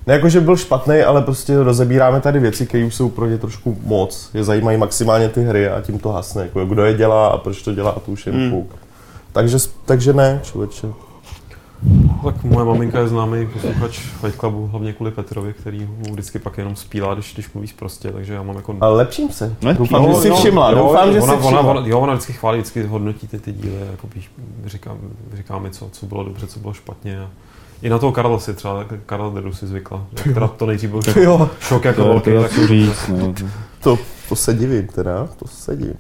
Ne jako, že byl špatný, ale prostě rozebíráme tady věci, které už jsou pro ně trošku moc. Je zajímají maximálně ty hry a tím to hasne. Jako, kdo je dělá a proč to dělá a to už je mm. kouk. Takže, takže ne, člověče. Tak moje maminka je známý posluchač Fight Clubu, hlavně kvůli Petrovi, který ho vždycky pak jenom spílá, když, když mluvíš prostě, takže já mám jako... Ale lepším se. Lepším. Doufám, jo, že si všimla. Jo, doufám, že ona, si všimla. Ona, ona, jo, ona vždycky chválí, vždycky hodnotí ty, ty díly, jako říká, říká mi, co, co bylo dobře, co bylo špatně. A i na toho Karla si třeba, Karla Deru si zvykla, která to nejdřív byl šok, šok jako velký. To, to se divím teda, to se divím.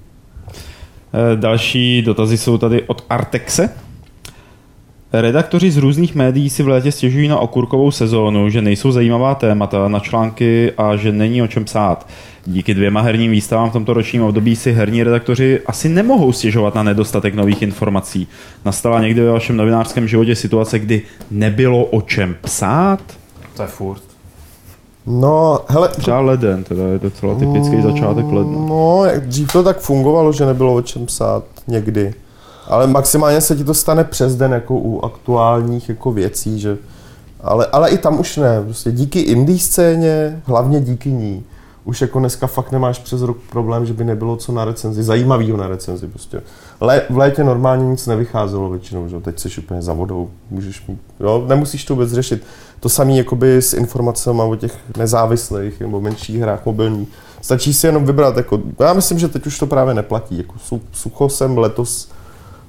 Další dotazy jsou tady od Artexe. Redaktoři z různých médií si v létě stěžují na okurkovou sezónu, že nejsou zajímavá témata na články a že není o čem psát. Díky dvěma herním výstavám v tomto ročním období si herní redaktoři asi nemohou stěžovat na nedostatek nových informací. Nastala někdy ve vašem novinářském životě situace, kdy nebylo o čem psát? To je furt. No, hele... Třeba leden, teda je to celá typický začátek ledna. No, dřív to tak fungovalo, že nebylo o čem psát někdy. Ale maximálně se ti to stane přes den jako u aktuálních jako věcí, že... Ale, ale i tam už ne, prostě díky indie scéně, hlavně díky ní. Už jako dneska fakt nemáš přes rok problém, že by nebylo co na recenzi, zajímavýho na recenzi prostě. Le, v létě normálně nic nevycházelo většinou, že? Teď jsi úplně za vodou, můžeš mít, jo? Nemusíš to vůbec řešit. To samé jakoby s informacemi o těch nezávislých nebo menších hrách mobilních. Stačí si jenom vybrat, jako, já myslím, že teď už to právě neplatí, jako sucho jsem letos,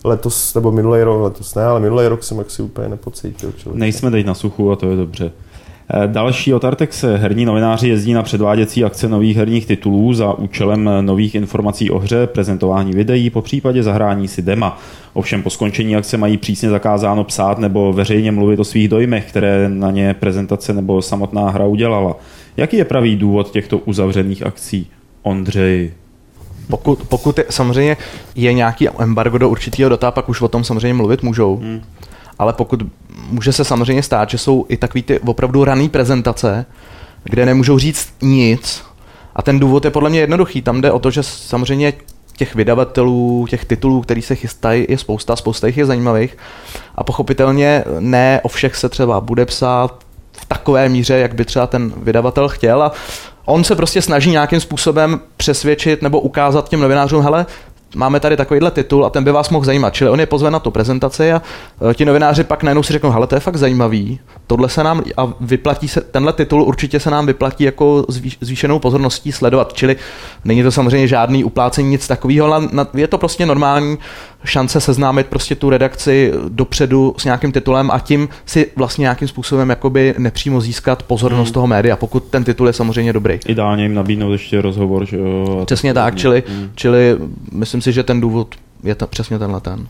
letos nebo minulý rok, letos ne, ale minulý rok jsem jaksi úplně nepocítil. Člověk. Nejsme teď na suchu a to je dobře. Další od Artexe. Herní novináři jezdí na předváděcí akce nových herních titulů za účelem nových informací o hře, prezentování videí, po případě zahrání si dema. Ovšem po skončení akce mají přísně zakázáno psát nebo veřejně mluvit o svých dojmech, které na ně prezentace nebo samotná hra udělala. Jaký je pravý důvod těchto uzavřených akcí, Ondřej? Pokud, pokud je, samozřejmě je nějaký embargo do určitého data, pak už o tom samozřejmě mluvit můžou. Hmm. Ale pokud může se samozřejmě stát, že jsou i takový ty opravdu raný prezentace, kde nemůžou říct nic. A ten důvod je podle mě jednoduchý. Tam jde o to, že samozřejmě těch vydavatelů, těch titulů, který se chystají, je spousta, spousta jich je zajímavých. A pochopitelně ne o všech se třeba bude psát v takové míře, jak by třeba ten vydavatel chtěl. A on se prostě snaží nějakým způsobem přesvědčit nebo ukázat těm novinářům, hele, máme tady takovýhle titul a ten by vás mohl zajímat. Čili on je pozván na tu prezentaci a ti novináři pak najednou si řeknou, hele, to je fakt zajímavý, tohle se nám a vyplatí se, tenhle titul určitě se nám vyplatí jako zvýšenou pozorností sledovat. Čili není to samozřejmě žádný uplácení, nic takového, ale je to prostě normální šance seznámit prostě tu redakci dopředu s nějakým titulem a tím si vlastně nějakým způsobem jakoby nepřímo získat pozornost mm. toho média, pokud ten titul je samozřejmě dobrý. Ideálně jim nabídnout ještě rozhovor, že jo. Přesně tak, čili, mm. čili myslím si, že ten důvod je ta, přesně tenhle ten.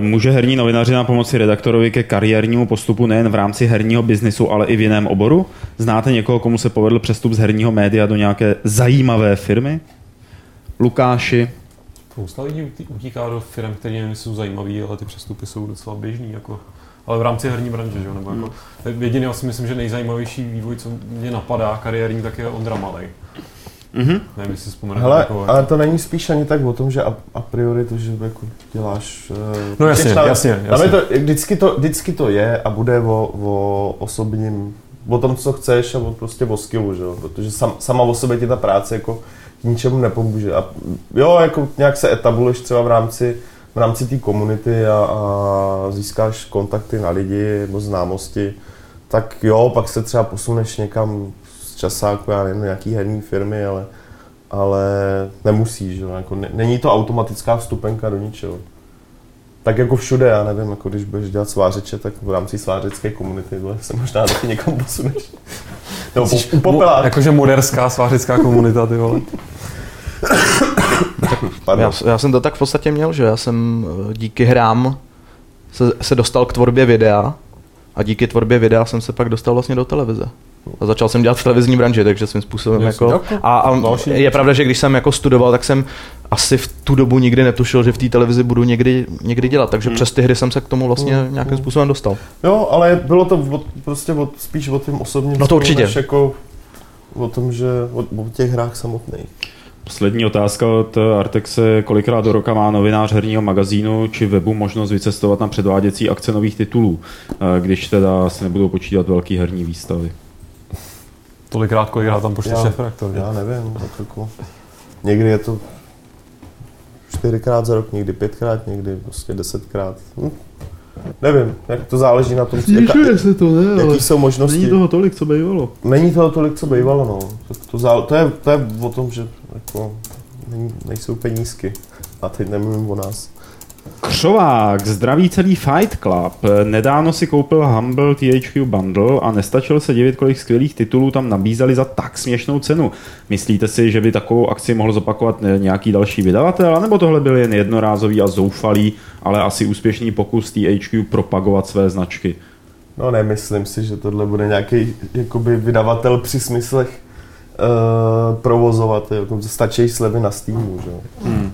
Může herní novinařina pomoci redaktorovi ke kariérnímu postupu nejen v rámci herního biznisu, ale i v jiném oboru? Znáte někoho, komu se povedl přestup z herního média do nějaké zajímavé firmy? Lukáši? Spousta lidí utíká do firm, které nejsou zajímavé, ale ty přestupy jsou docela běžný, jako, ale v rámci herní branže, že jo? Nebo jako, jediný asi myslím, že nejzajímavější vývoj, co mě napadá kariérní, tak je Ondra Malej. Mm-hmm. Nevím, jestli vzpomenete takové. Ale to není spíš ani tak o tom, že a, a priori to, že jako děláš... No jasně, tam, jasně, jasně. To, vždycky, to, vždycky to je a bude o, o osobním, o tom, co chceš a o, prostě o skillu, že jo? Protože sam, sama o sobě ti ta práce jako ničemu nepomůže. A jo, jako nějak se etabluješ třeba v rámci, v rámci té komunity a, a získáš kontakty na lidi nebo známosti, tak jo, pak se třeba posuneš někam z časáku, já nevím, nějaký herní firmy, ale, ale nemusíš, jo, jako ne, není to automatická vstupenka do ničeho. Tak jako všude, já nevím, jako když budeš dělat svářeče, tak v rámci svářecké komunity se možná taky někam posuneš. Nebo po, popelák. Jakože moderská svářecká komunita, ty vole. já, já jsem to tak v podstatě měl, že já jsem díky hrám se, se dostal k tvorbě videa a díky tvorbě videa jsem se pak dostal vlastně do televize. A začal jsem dělat v televizní branži, takže svým způsobem yes, jako... A, a je pravda, že když jsem jako studoval, tak jsem asi v tu dobu nikdy netušil, že v té televizi budu někdy, někdy dělat, takže hmm. přes ty hry jsem se k tomu vlastně hmm. nějakým způsobem dostal. Jo, ale bylo to od, prostě od, spíš o tom osobním... No to určitě. Než jako o tom, že o, o těch hrách samotných. Poslední otázka od Artexe. Kolikrát do roka má novinář herního magazínu či webu možnost vycestovat na předváděcí akce nových titulů, když teda se nebudou počítat velký herní výstavy? Tolikrát, kolikrát tam pošle šéfredaktor. Já nevím, jako někdy je to čtyřikrát za rok, někdy pětkrát, někdy prostě desetkrát. Hm? Nevím, jak to záleží na tom, jaká, se to, ne, jaký jsou možnosti. Není toho tolik, co bývalo. Není toho tolik, co bývalo, no. To, to, to, je, to je o tom, že jako, nejsou penízky. A teď nemluvím o nás. Křovák, zdraví celý Fight Club. Nedávno si koupil Humble T H Q Bundle a nestačil se divit, kolik skvělých titulů tam nabízeli za tak směšnou cenu. Myslíte si, že by takovou akci mohl zopakovat nějaký další vydavatel, anebo tohle byl jen jednorázový a zoufalý, ale asi úspěšný pokus T H Q propagovat své značky? No nemyslím si, že tohle bude nějaký jakoby vydavatel při smyslech uh, provozovat. Jako stačí slevy na Steamu, že jo? Hmm.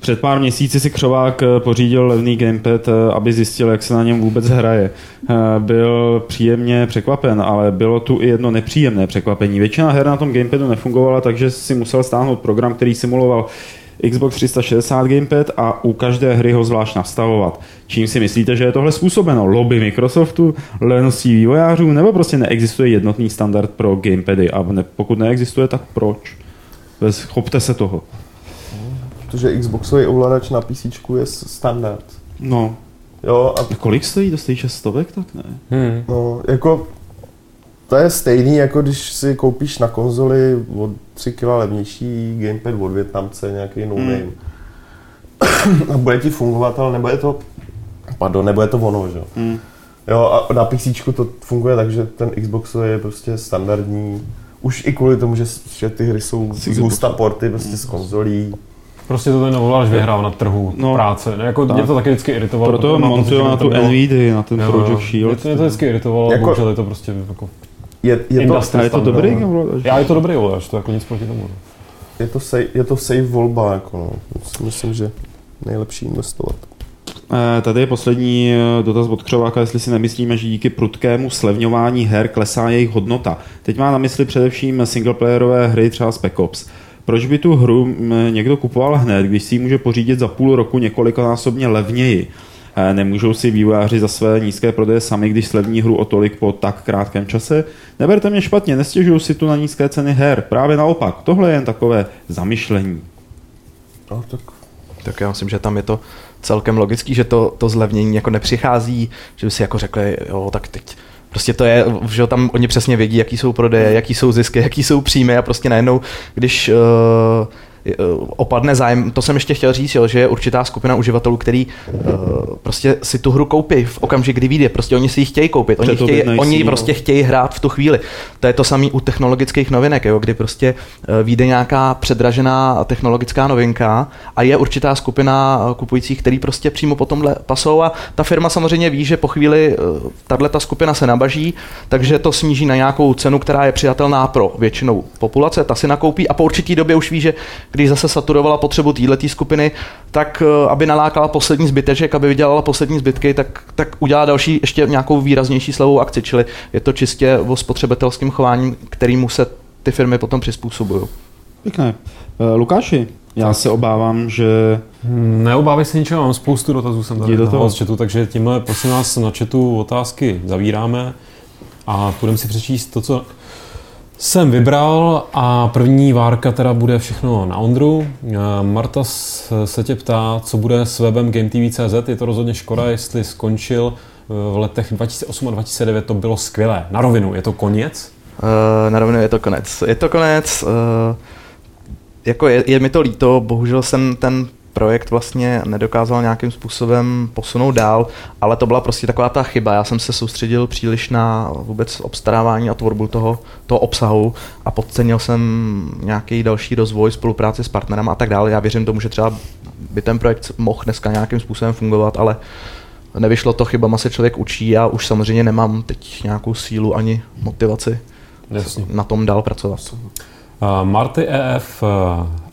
Před pár měsíci si Křovák pořídil levný gamepad, aby zjistil, jak se na něm vůbec hraje. Byl příjemně překvapen, ale bylo tu i jedno nepříjemné překvapení. Většina her na tom gamepadu nefungovala, takže si musel stáhnout program, který simuloval Xbox tři sta šedesát gamepad a u každé hry ho zvlášť nastavovat. Čím si myslíte, že je tohle způsobeno? Lobby Microsoftu, leností vývojářů, nebo prostě neexistuje jednotný standard pro gamepady? A ne, pokud neexistuje, tak proč? Chopte se toho. Protože Xboxový ovladač na PCčku je standard. No. Jo, a... Kolik stojí? To stojí šest stovek, tak ne? Hmm. No, jako... To je stejný, jako když si koupíš na konzoli od tři kila levnější gamepad od Vietnamce, nějaký no name. Hmm. A bude ti fungovat, ale nebude to... Pardon, nebude to ono, že jo? Hmm. Jo, a na PCčku to funguje tak, že ten Xboxový je prostě standardní. Už i kvůli tomu, že, že ty hry jsou z husta porty, prostě hmm. z konzolí. Prostě to ten novolař vyhrál na trhu no, práce. Ne? Jako, mě to taky vždycky iritovalo. Proto montuju na tu NVIDIA, na ten jo, Project Shield. Mě to, mě to vždycky iritovalo, jako, bohužel je to prostě jako... Je, je to, a je to dobrý ovladač? Já je to dobrý ovladač, to jako nic proti tomu. Je to safe, je to safe volba, jako no. Myslím, že nejlepší investovat. Tady je poslední dotaz od Křováka, jestli si nemyslíme, že díky prudkému slevňování her klesá jejich hodnota. Teď má na mysli především singleplayerové hry, třeba Spec Ops. Proč by tu hru někdo kupoval hned, když si ji může pořídit za půl roku několikanásobně levněji? Nemůžou si vývojáři za své nízké prodeje sami, když slevní hru o tolik po tak krátkém čase? Neberte mě špatně, nestěžují si tu na nízké ceny her. Právě naopak, tohle je jen takové zamyšlení. No, tak. tak já myslím, že tam je to celkem logický, že to, to zlevnění jako nepřichází, že by si jako řekli, jo, tak teď prostě to je, že tam oni přesně vědí, jaký jsou prodeje, jaký jsou zisky, jaký jsou příjmy a prostě najednou, když uh, opadne zájem, to jsem ještě chtěl říct, jo, že je určitá skupina uživatelů, který uh, prostě si tu hru koupí v okamžik, kdy vyjde, prostě oni si ji chtějí koupit, oni, chtějí, oni ji prostě chtějí hrát v tu chvíli. To je to samé u technologických novinek, jo, kdy prostě vyjde nějaká předražená technologická novinka a je určitá skupina kupujících, který prostě přímo po tomhle pasou a ta firma samozřejmě ví, že po chvíli tato skupina se nabaží, takže to sníží na nějakou cenu, která je přijatelná pro většinu populace, ta si nakoupí a po určitý době už ví, že když zase saturovala potřebu této skupiny, tak aby nalákala poslední zbyteček, aby vydělala poslední zbytky, tak, tak udělá další, ještě nějakou výraznější slevovou akci. Čili je to čistě o spotřebitelském chování, kterému se ty firmy potom přizpůsobují. Pěkné. Lukáši, já tak. se obávám, že... Neobávej se ničeho, mám spoustu dotazů, jsem tady do toho z chatu, takže tímhle prosím nás na chatu otázky zavíráme a půjdeme si přečíst to, co... jsem vybral a první várka teda bude všechno na Ondru. Marta se tě ptá, co bude s webem GameTV tečka cz. Je to rozhodně škoda, jestli skončil v letech dva tisíce osm a dva tisíce devět. To bylo skvělé. Na rovinu, je to konec? Uh, na rovinu je to konec. Je to konec. Uh, jako je, je mi to líto, bohužel jsem ten projekt vlastně nedokázal nějakým způsobem posunout dál, ale to byla prostě taková ta chyba. Já jsem se soustředil příliš na vůbec obstarávání a tvorbu toho, toho obsahu a podcenil jsem nějaký další rozvoj, spolupráci s partnerem a tak dále. Já věřím tomu, že třeba by ten projekt mohl dneska nějakým způsobem fungovat, ale nevyšlo to, chybama se člověk učí. Já už samozřejmě nemám teď nějakou sílu ani motivaci Jasně. na tom dál pracovat. Marty E F.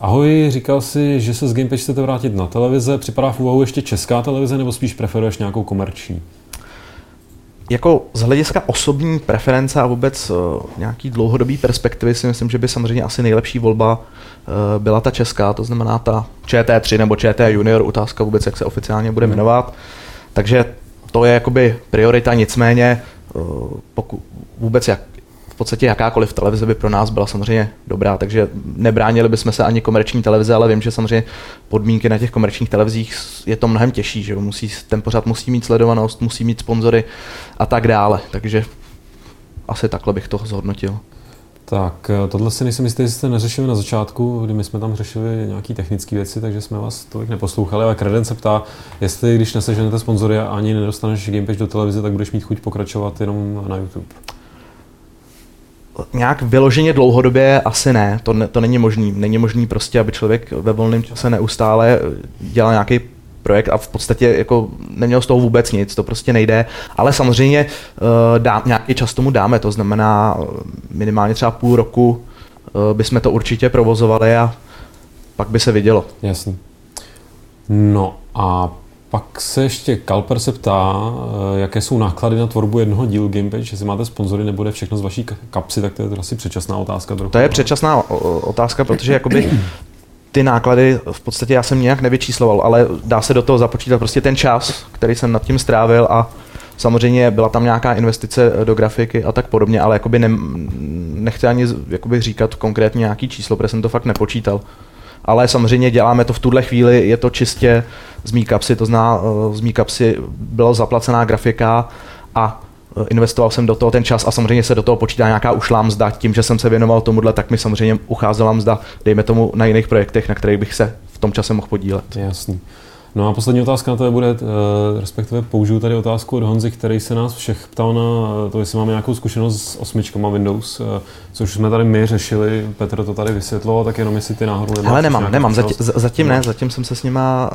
Ahoj, říkal jsi, že se z Gamepage chcete vrátit na televize. Připadá v úvahu ještě Česká televize, nebo spíš preferuješ nějakou komerční? Jako z hlediska osobní preference a vůbec nějaký dlouhodobý perspektivy si myslím, že by samozřejmě asi nejlepší volba byla ta česká, to znamená ta Č T tři nebo Č T Junior, otázka vůbec, jak se oficiálně bude jmenovat. Takže to je jakoby priorita, nicméně poku- vůbec jak v podstatě jakákoliv televize by pro nás byla samozřejmě dobrá, takže nebránili bychom se ani komerční televize, ale vím, že samozřejmě podmínky na těch komerčních televizích je to mnohem těžší, že musí, ten pořad musí mít sledovanost, musí mít sponzory a tak dále, takže asi takhle bych to zhodnotil. Tak, tohle si nejsem jistý, jestli jste neřešili na začátku, kdy my jsme tam řešili nějaké technické věci, takže jsme vás tolik neposlouchali, ale Kreden se ptá, jestli když neseženete sponzory a ani nedostaneš Gamepage do televize, tak budeš mít chuť pokračovat jenom na YouTube. Nějak vyloženě dlouhodobě asi ne, to, ne, to není možný. Není možný prostě, aby člověk ve volném čase neustále dělal nějaký projekt a v podstatě jako neměl z toho vůbec nic, to prostě nejde, ale samozřejmě dá, nějaký čas tomu dáme, to znamená minimálně třeba půl roku bychom to určitě provozovali a pak by se vidělo. Jasný. No a pak se ještě Kalper se ptá, jaké jsou náklady na tvorbu jednoho dílu Gamepage, jestli máte sponzory, nebude všechno z vaší kapsy, tak to je asi předčasná otázka. Trochu. To je předčasná otázka, protože jakoby ty náklady v podstatě já jsem nějak nevyčísloval, ale dá se do toho započítat prostě ten čas, který jsem nad tím strávil a samozřejmě byla tam nějaká investice do grafiky a tak podobně, ale jakoby ne, nechci ani jakoby říkat konkrétně nějaký číslo, protože jsem to fakt nepočítal. Ale samozřejmě děláme to v tuhle chvíli, je to čistě z mý kapsy, to zná, z mý kapsy byla zaplacená grafika a investoval jsem do toho ten čas a samozřejmě se do toho počítá nějaká ušlá mzda. Tím, že jsem se věnoval tomuhle, tak mi samozřejmě ucházela mzda, dejme tomu, na jiných projektech, na kterých bych se v tom čase mohl podílet. Jasný. No a poslední otázka na to bude, respektive použiju tady otázku od Honzy, který se nás všech ptal na to, jestli máme nějakou zkušenost s osmičkama Windows, což jsme tady my řešili, Petr to tady vysvětloval, tak jenom jestli ty náhodou nemáš. Ale nemám, nemám, zatím, zatím ne, zatím jsem se s nima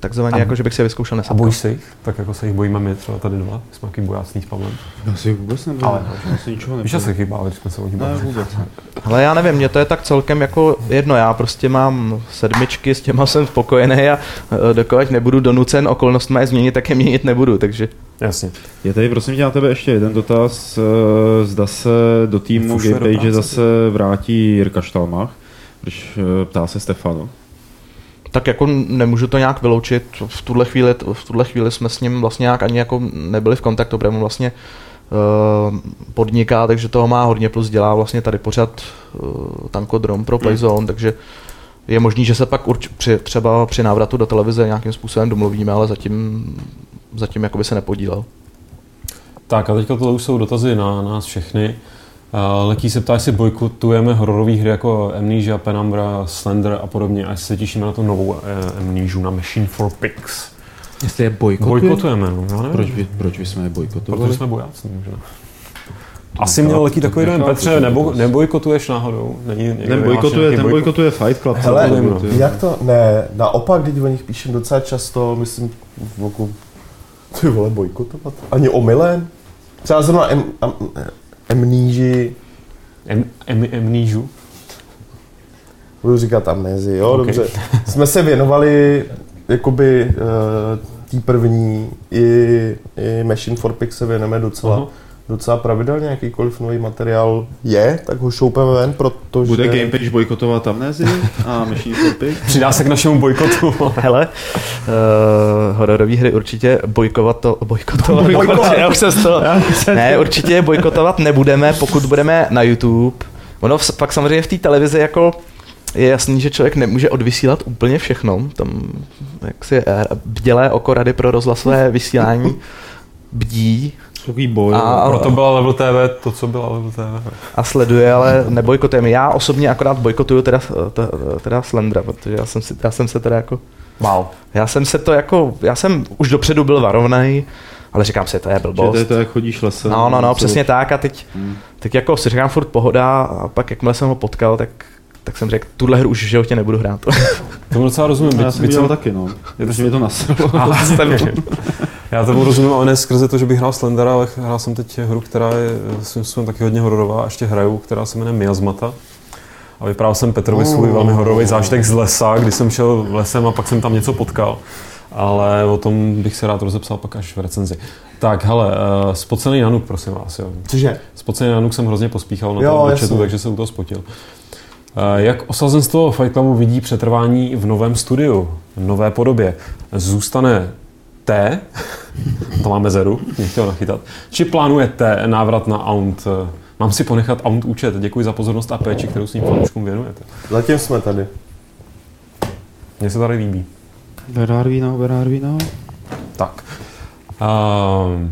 takzvaně, jako že bych si je vyzkoušel nesapkal. A bojíš se jich? Tak jako se jich bojíme my třeba tady dva, jsme nějaký bojácný s Pavlem. Já si jich vůbec nebojím, ale já se ničeho nebojím. Víš, já se chybá, když jsme se o ní bavili. Ale já nevím, mě to je tak celkem jako jedno, já prostě mám sedmičky, s těma jsem spokojený a dokud nebudu donucen okolnostmi je změnit, tak je měnit nebudu, takže... Jasně. Je tady prosím tě na tebe ještě jeden dotaz, zda se do týmu Gamepage zase vrátí Jirka Štalmach, když ptá se Stefano. Tak jako nemůžu to nějak vyloučit, v tuhle chvíli, v tuhle chvíli jsme s ním vlastně nějak ani jako nebyli v kontaktu, protože mu vlastně uh, podniká, takže toho má hodně, plus dělá vlastně tady pořád uh, tankodrom pro Playzone, takže Je možný, že se pak urč, při, třeba při návratu do televize nějakým způsobem domluvíme, ale zatím, zatím jakoby se nepodílel. Tak a teďka tohle už jsou dotazy na nás všechny. Leký se ptá, jestli bojkotujeme hororové hry jako Amnesia, Penumbra, Slender a podobně, a se těšíme na to novou Amnesiu, na Machine for Pigs. Jestli je bojkotujeme? Bojkotujeme, no. Já nevím. Proč, by, proč by jsme je bojkotovali? Protože jsme bojácní, možná. Asi měl Leký takový dojem, Petře, nebo, nebojkotuješ náhodou? Není, ten bojkotuje, ten bojkotuje Fight Club. Hele, bojkotuje. Jak to? Ne, naopak, když o nich píšem docela často, myslím, v oku, ty vole, bojkotovat? Ani omylem? Třeba zrovna em, am, Amnéži. Em, em, amnéžu? Budu říkat amnézi, jo, okay. Dobře. Jsme se věnovali jakoby tý první, i, i Machine for Pigs se věneme docela. Uh-huh. Docela pravidelně, jakýkoliv nový materiál je, tak ho šoupeme ven, protože... Bude Gamepage bojkotovat amnézi a Machine for Pigs? Přidá se k našemu bojkotu. Hele, uh, hororové hry určitě bojkovato, bojkotovat... Bojkotovat, já už jsem to... Ne, určitě bojkotovat nebudeme, pokud budeme na YouTube. Ono pak samozřejmě v té televizi jako... Je jasný, že člověk nemůže odvysílat úplně všechno. Tam jaksi bdělé oko Rady pro rozhlasové vysílání bdí. Boj, a, proto byla Level té vé to, co byla Level té vé. A sleduje, ale nebojkotujeme. Já osobně akorát bojkotuju teda, teda, teda Slendra, protože já jsem, si, já jsem se teda jako... Wow. Já jsem se to jako... Já jsem už dopředu byl varovnej, ale říkám si, to je blbost. Že to je to, jak chodíš lesem. No, no, no, přesně od... tak a teď, hmm. teď jako si říkám furt pohoda a pak jakmile jsem ho potkal, tak... tak jsem řekl, tuhle hru už v životě nebudu hrát. Tomu docela rozumím. Já jsem dělal taky, no. Protože mě to nasrlo. Já tomu rozumím, ale ne skrze to, že bych hrál Slendera, ale hrál jsem teď hru, která je svým způsobem taky hodně hororová, a ještě hraju, která se jmenuje Miasmata. A vyprávěl jsem Petrovi oh. svůj velmi hororový zážitek z lesa, kdy jsem šel lesem a pak jsem tam něco potkal. Ale o tom bych se rád rozepsal pak až v recenzi. Tak hele, uh, spocený nanuk, prosím vás. Jo. Cože? Spocený nanuk jsem hrozně pospíchal na tom chatu, takže jsem u toho spotil. Jak osazenstvo Fight Clubu vidí přetrvání v novém studiu, v nové podobě? Zůstane T, to máme zeru, mě chtěl nachytat, či plánuje T návrat na Aunt? Mám si ponechat Aunt účet, děkuji za pozornost a péči, kterou s ním fanouškům věnujete. Zatím jsme tady. Mně se tady líbí. Berárvino, Berárvino. Tak. Um,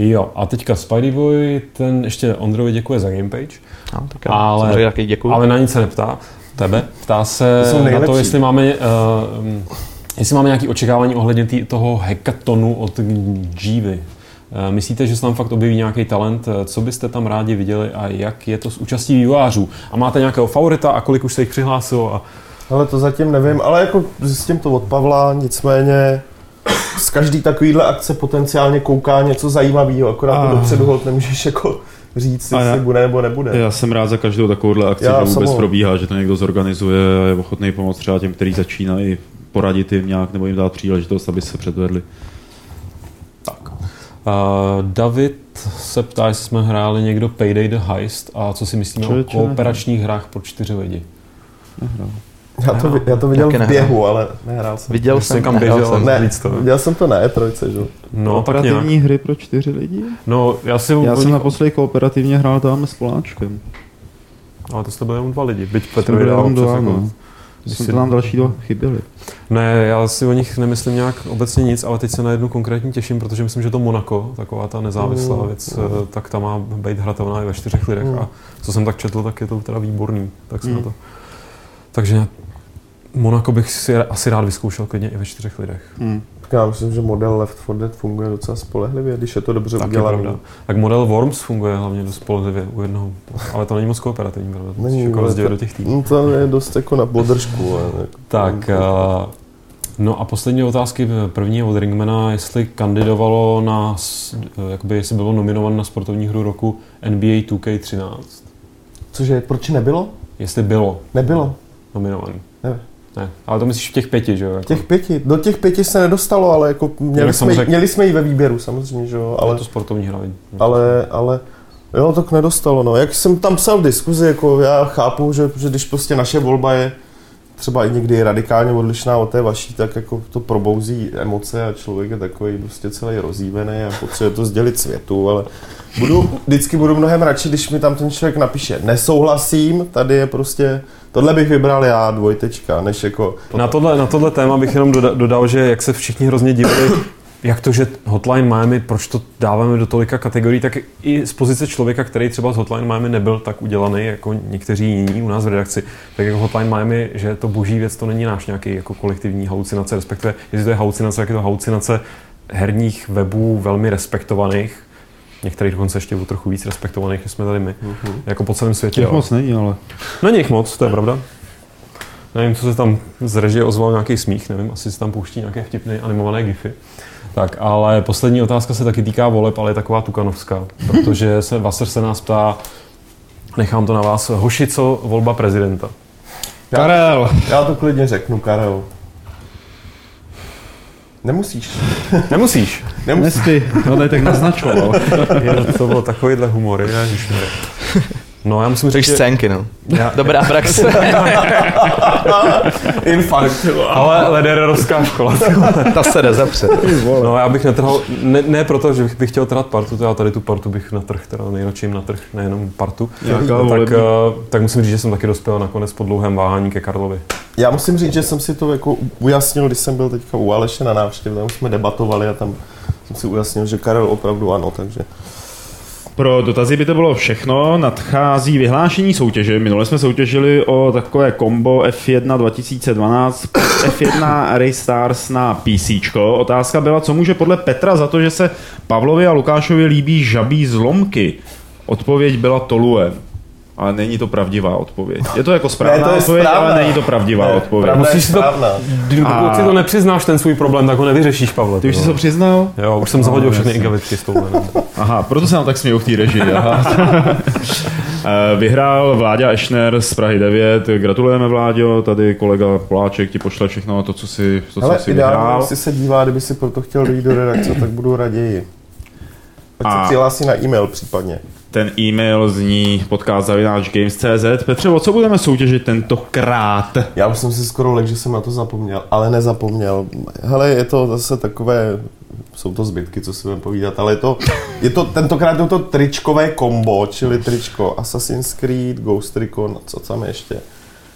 Jo, a teďka Spideyboy, ten ještě Ondrovi děkuje za Gamepage, no, tak ale, ale na nic se neptá, tebe, ptá se to na to, jestli máme, uh, jestli máme nějaké očekávání ohledně tý, toho hackathonu od Jivy. Uh, myslíte, že se tam fakt objeví nějaký talent, co byste tam rádi viděli a jak je to s účastí vývojářů? A máte nějakého favorita a kolik už se jich přihlásilo? A... Ale to zatím nevím, ale jako zjistím to od Pavla, nicméně... Z každý takovýhle akce potenciálně kouká něco zajímavého, akorát to dopředu holt nemůžeš jako říct, jestli já, bude nebo nebude. Já jsem rád za každou takovouhle akci, která vůbec probíhá, že to někdo zorganizuje a je ochotný pomoct třeba těm, kteří začínají, poradit jim nějak nebo jim dát příležitost, aby se předvedli. Tak. Uh, David se ptá, jestli jsme hráli někdo Payday the Heist a co si myslíme o kooperačních hrách pro čtyři lidi. Nehrál. Já to, já to viděl v běhu, ale nehrál jsem. Viděl jsem, kam běžel, jsem. Ne, viděl jsem to na E tři, že? No, kooperativní tak hry pro čtyři lidi? No, já, si já jsem naposledy kooperativně hrál tam s Poláčkem. Ale to jste byli jenom dva lidi, byť Petr vydal přes jako... Jsme si... tam další dva chyběli. Ne, já si o nich nemyslím nějak obecně nic, ale teď se na jednu konkrétně těším, protože myslím, že to Monako, taková ta nezávislá mm. věc, mm. tak ta má být hratelná i ve čtyřech lidech mm. a co jsem tak četl, tak je to teda výborný, tak se mm. na to... Takže Monako bych si asi rád vyzkoušel klidně i ve čtyřech lidech. Hmm. Já myslím, že model Left four Dead funguje docela spolehlivě, když je to dobře udělané. Tak model Worms funguje hlavně dost spolehlivě u jednoho, ale to není moc kooperativní, pravda? To není, jako to, do těch týdů. To je dost jako na podržku. Tak, no a poslední otázky, první od Ringmana, jestli kandidovalo na, jakoby jestli bylo nominováno na sportovní hru roku N B A two K thirteen. Cože, proč nebylo? Jestli bylo. Nebylo. Nominovaný. Ne. Ne. Ale to myslíš v těch pěti, že jo? Jako... Těch pěti. Do těch pěti se nedostalo, ale jako měli, jsme, řek... měli jsme ji ve výběru samozřejmě, že jo? Ale to sportovní hra. Ale, ale jo, tak nedostalo, no. Jak jsem tam psal v diskuzi, jako já chápu, že, že když prostě naše volba je třeba i někdy radikálně odlišná od té vaší, tak jako to probouzí emoce a člověk je takový prostě celý rozjívený a potřebuje to sdělit světu, ale budu, vždycky budu mnohem radši, když mi tam ten člověk napíše nesouhlasím, tady je prostě, tohle bych vybral já, dvojtečka, než jako... To... Na, tohle, na tohle téma bych jenom doda- dodal, že jak se všichni hrozně divili, jak to, že Hotline Miami, proč to dáváme do tolika kategorií, tak i z pozice člověka, který třeba z Hotline Miami nebyl tak udělaný, jako někteří jiní u nás v redakci, tak jako Hotline Miami, že to boží věc, to není náš nějaký jako kolektivní halucinace, respektive, jestli to je halucinace, tak je to halucinace herních webů velmi respektovaných, některých dokonce ještě o trochu víc respektovaných, než jsme tady my, uh-huh. jako po celém světě. Těch moc není, ale... Není jich moc, to je pravda. Nevím, co se tam z režie ozval nějaký smích, nevím, asi se tam pouští nějaké vtipné animované gify. Tak, ale poslední otázka se taky týká voleb, ale je taková tukanovská, protože se, Vaser se nás ptá, nechám to na vás, hoši, co volba prezidenta? Já, Karel! Já to klidně řeknu, Karel. Nemusíš. Nemusíš? Nemusíš. No to je tak naznačoval. To bylo takovýhle humory, já než mě. No, já musím říct, že... scénky, no. Já... Dobrá praxe. Infarkt. Ale lederovská škola. Ta se jde zapřed. No, já bych netrhal, ne, ne proto, že bych chtěl trhat partu, to já tady tu partu bych natrh, teda nejradši natrh, nejenom partu. Tak, tak musím říct, že jsem taky dospěl nakonec po dlouhém váhání ke Karlovi. Já musím říct, že jsem si to jako ujasnil, když jsem byl teďka u Aleše na návštěvě, tam jsme debatovali a tam jsem si ujasnil, že Karel opravdu ano, takže... Pro dotazy by to bylo všechno, nadchází vyhlášení soutěže. Minule jsme soutěžili o takové kombo F jedna dva tisíce dvanáct, F jedna Raystars na P C. Otázka byla, co může podle Petra za to, že se Pavlovi a Lukášovi líbí žabí zlomky. Odpověď byla Tolue. Ale není to pravdivá odpověď. Je to jako správná ne, to odpověď, správná. Ale není to pravdivá ne, odpověď. Musíš to, pokud si to nepřiznáš, ten svůj problém, tak ho nevyřešíš, Pavle. Ty už jsi to přiznal? Jo, už jsem zahodil všechny igavitky s touhle. Aha, proto se nám tak smějou v té režii. Vyhrál Vláďa Ešner z Prahy devět. Gratulujeme, Vláďo. Tady kolega Poláček ti pošle všechno to, co si, to, co hele, si ideálně, vyhrál. Ale ideálně, se dívá, kdyby si proto chtěl dojít do redakce, tak budu raději. Ať se přihlásí na e-mail případně. Ten e-mail zní podcast zavináč games tečka cz. Petře, o co budeme soutěžit tentokrát? Já už jsem si skoro lek, že jsem na to zapomněl, ale nezapomněl. Hele, je to zase takové, jsou to zbytky, co si budeme povídat, ale je to, je to tentokrát je to tričkové kombo, čili tričko Assassin's Creed, Ghost Recon, co tam ještě?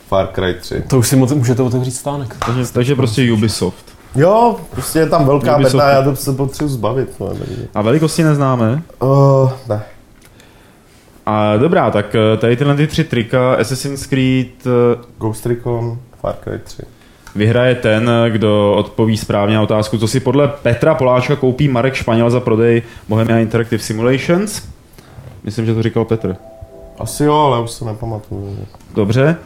Far Cry tři. To už si můžete otevřít stánek. Takže, takže prostě Ubisoft. Jo, prostě je tam velká bedna, já to se potřebuji zbavit. A velikosti neznáme? Uh, ne. A dobrá, tak tady tyhle ty tři trika, Assassin's Creed, Ghost Recon, Far Cry tři. Vyhraje ten, kdo odpoví správně na otázku, co si podle Petra Poláčka koupí Marek Španěl za prodej Bohemia Interactive Simulations. Myslím, že to říkal Petr. Asi jo, ale už se nepamatuju. Dobře.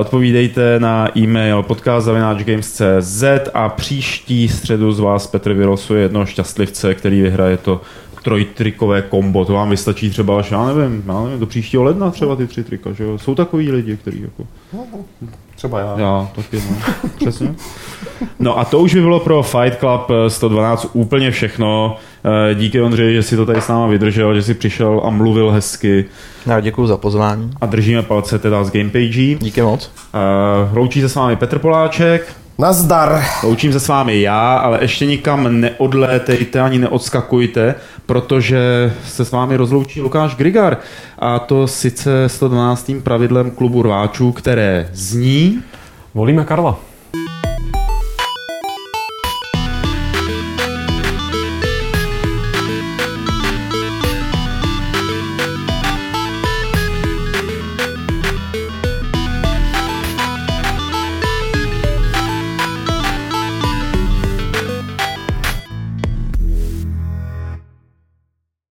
Odpovídejte na e-mail podcast zavináč games tečka cz a příští středu z vás Petr vylosuje jednoho šťastlivce, který vyhraje to trojtrikové kombo. To vám vystačí třeba až, já nevím, já nevím, do příštího ledna třeba ty tři trika, že jo? Jsou takový lidi, kteří jako... Třeba já. Já, taky, no. Přesně. No a to už by bylo pro Fight Club sto dvanáct úplně všechno. Díky, Ondřej, že jsi to tady s náma vydržel, že jsi přišel a mluvil hezky. Já děkuju za pozvání. A držíme palce teda z Gamepage. Díky moc. Loučí se s vámi Petr Poláček. Nazdar. Loučím se s vámi já, ale ještě nikam neodlétejte ani neodskakujte, protože se s vámi rozloučí Lukáš Grigar. A to sice sto dvanáctým pravidlem klubu rváčů, které zní... Volíme Karla.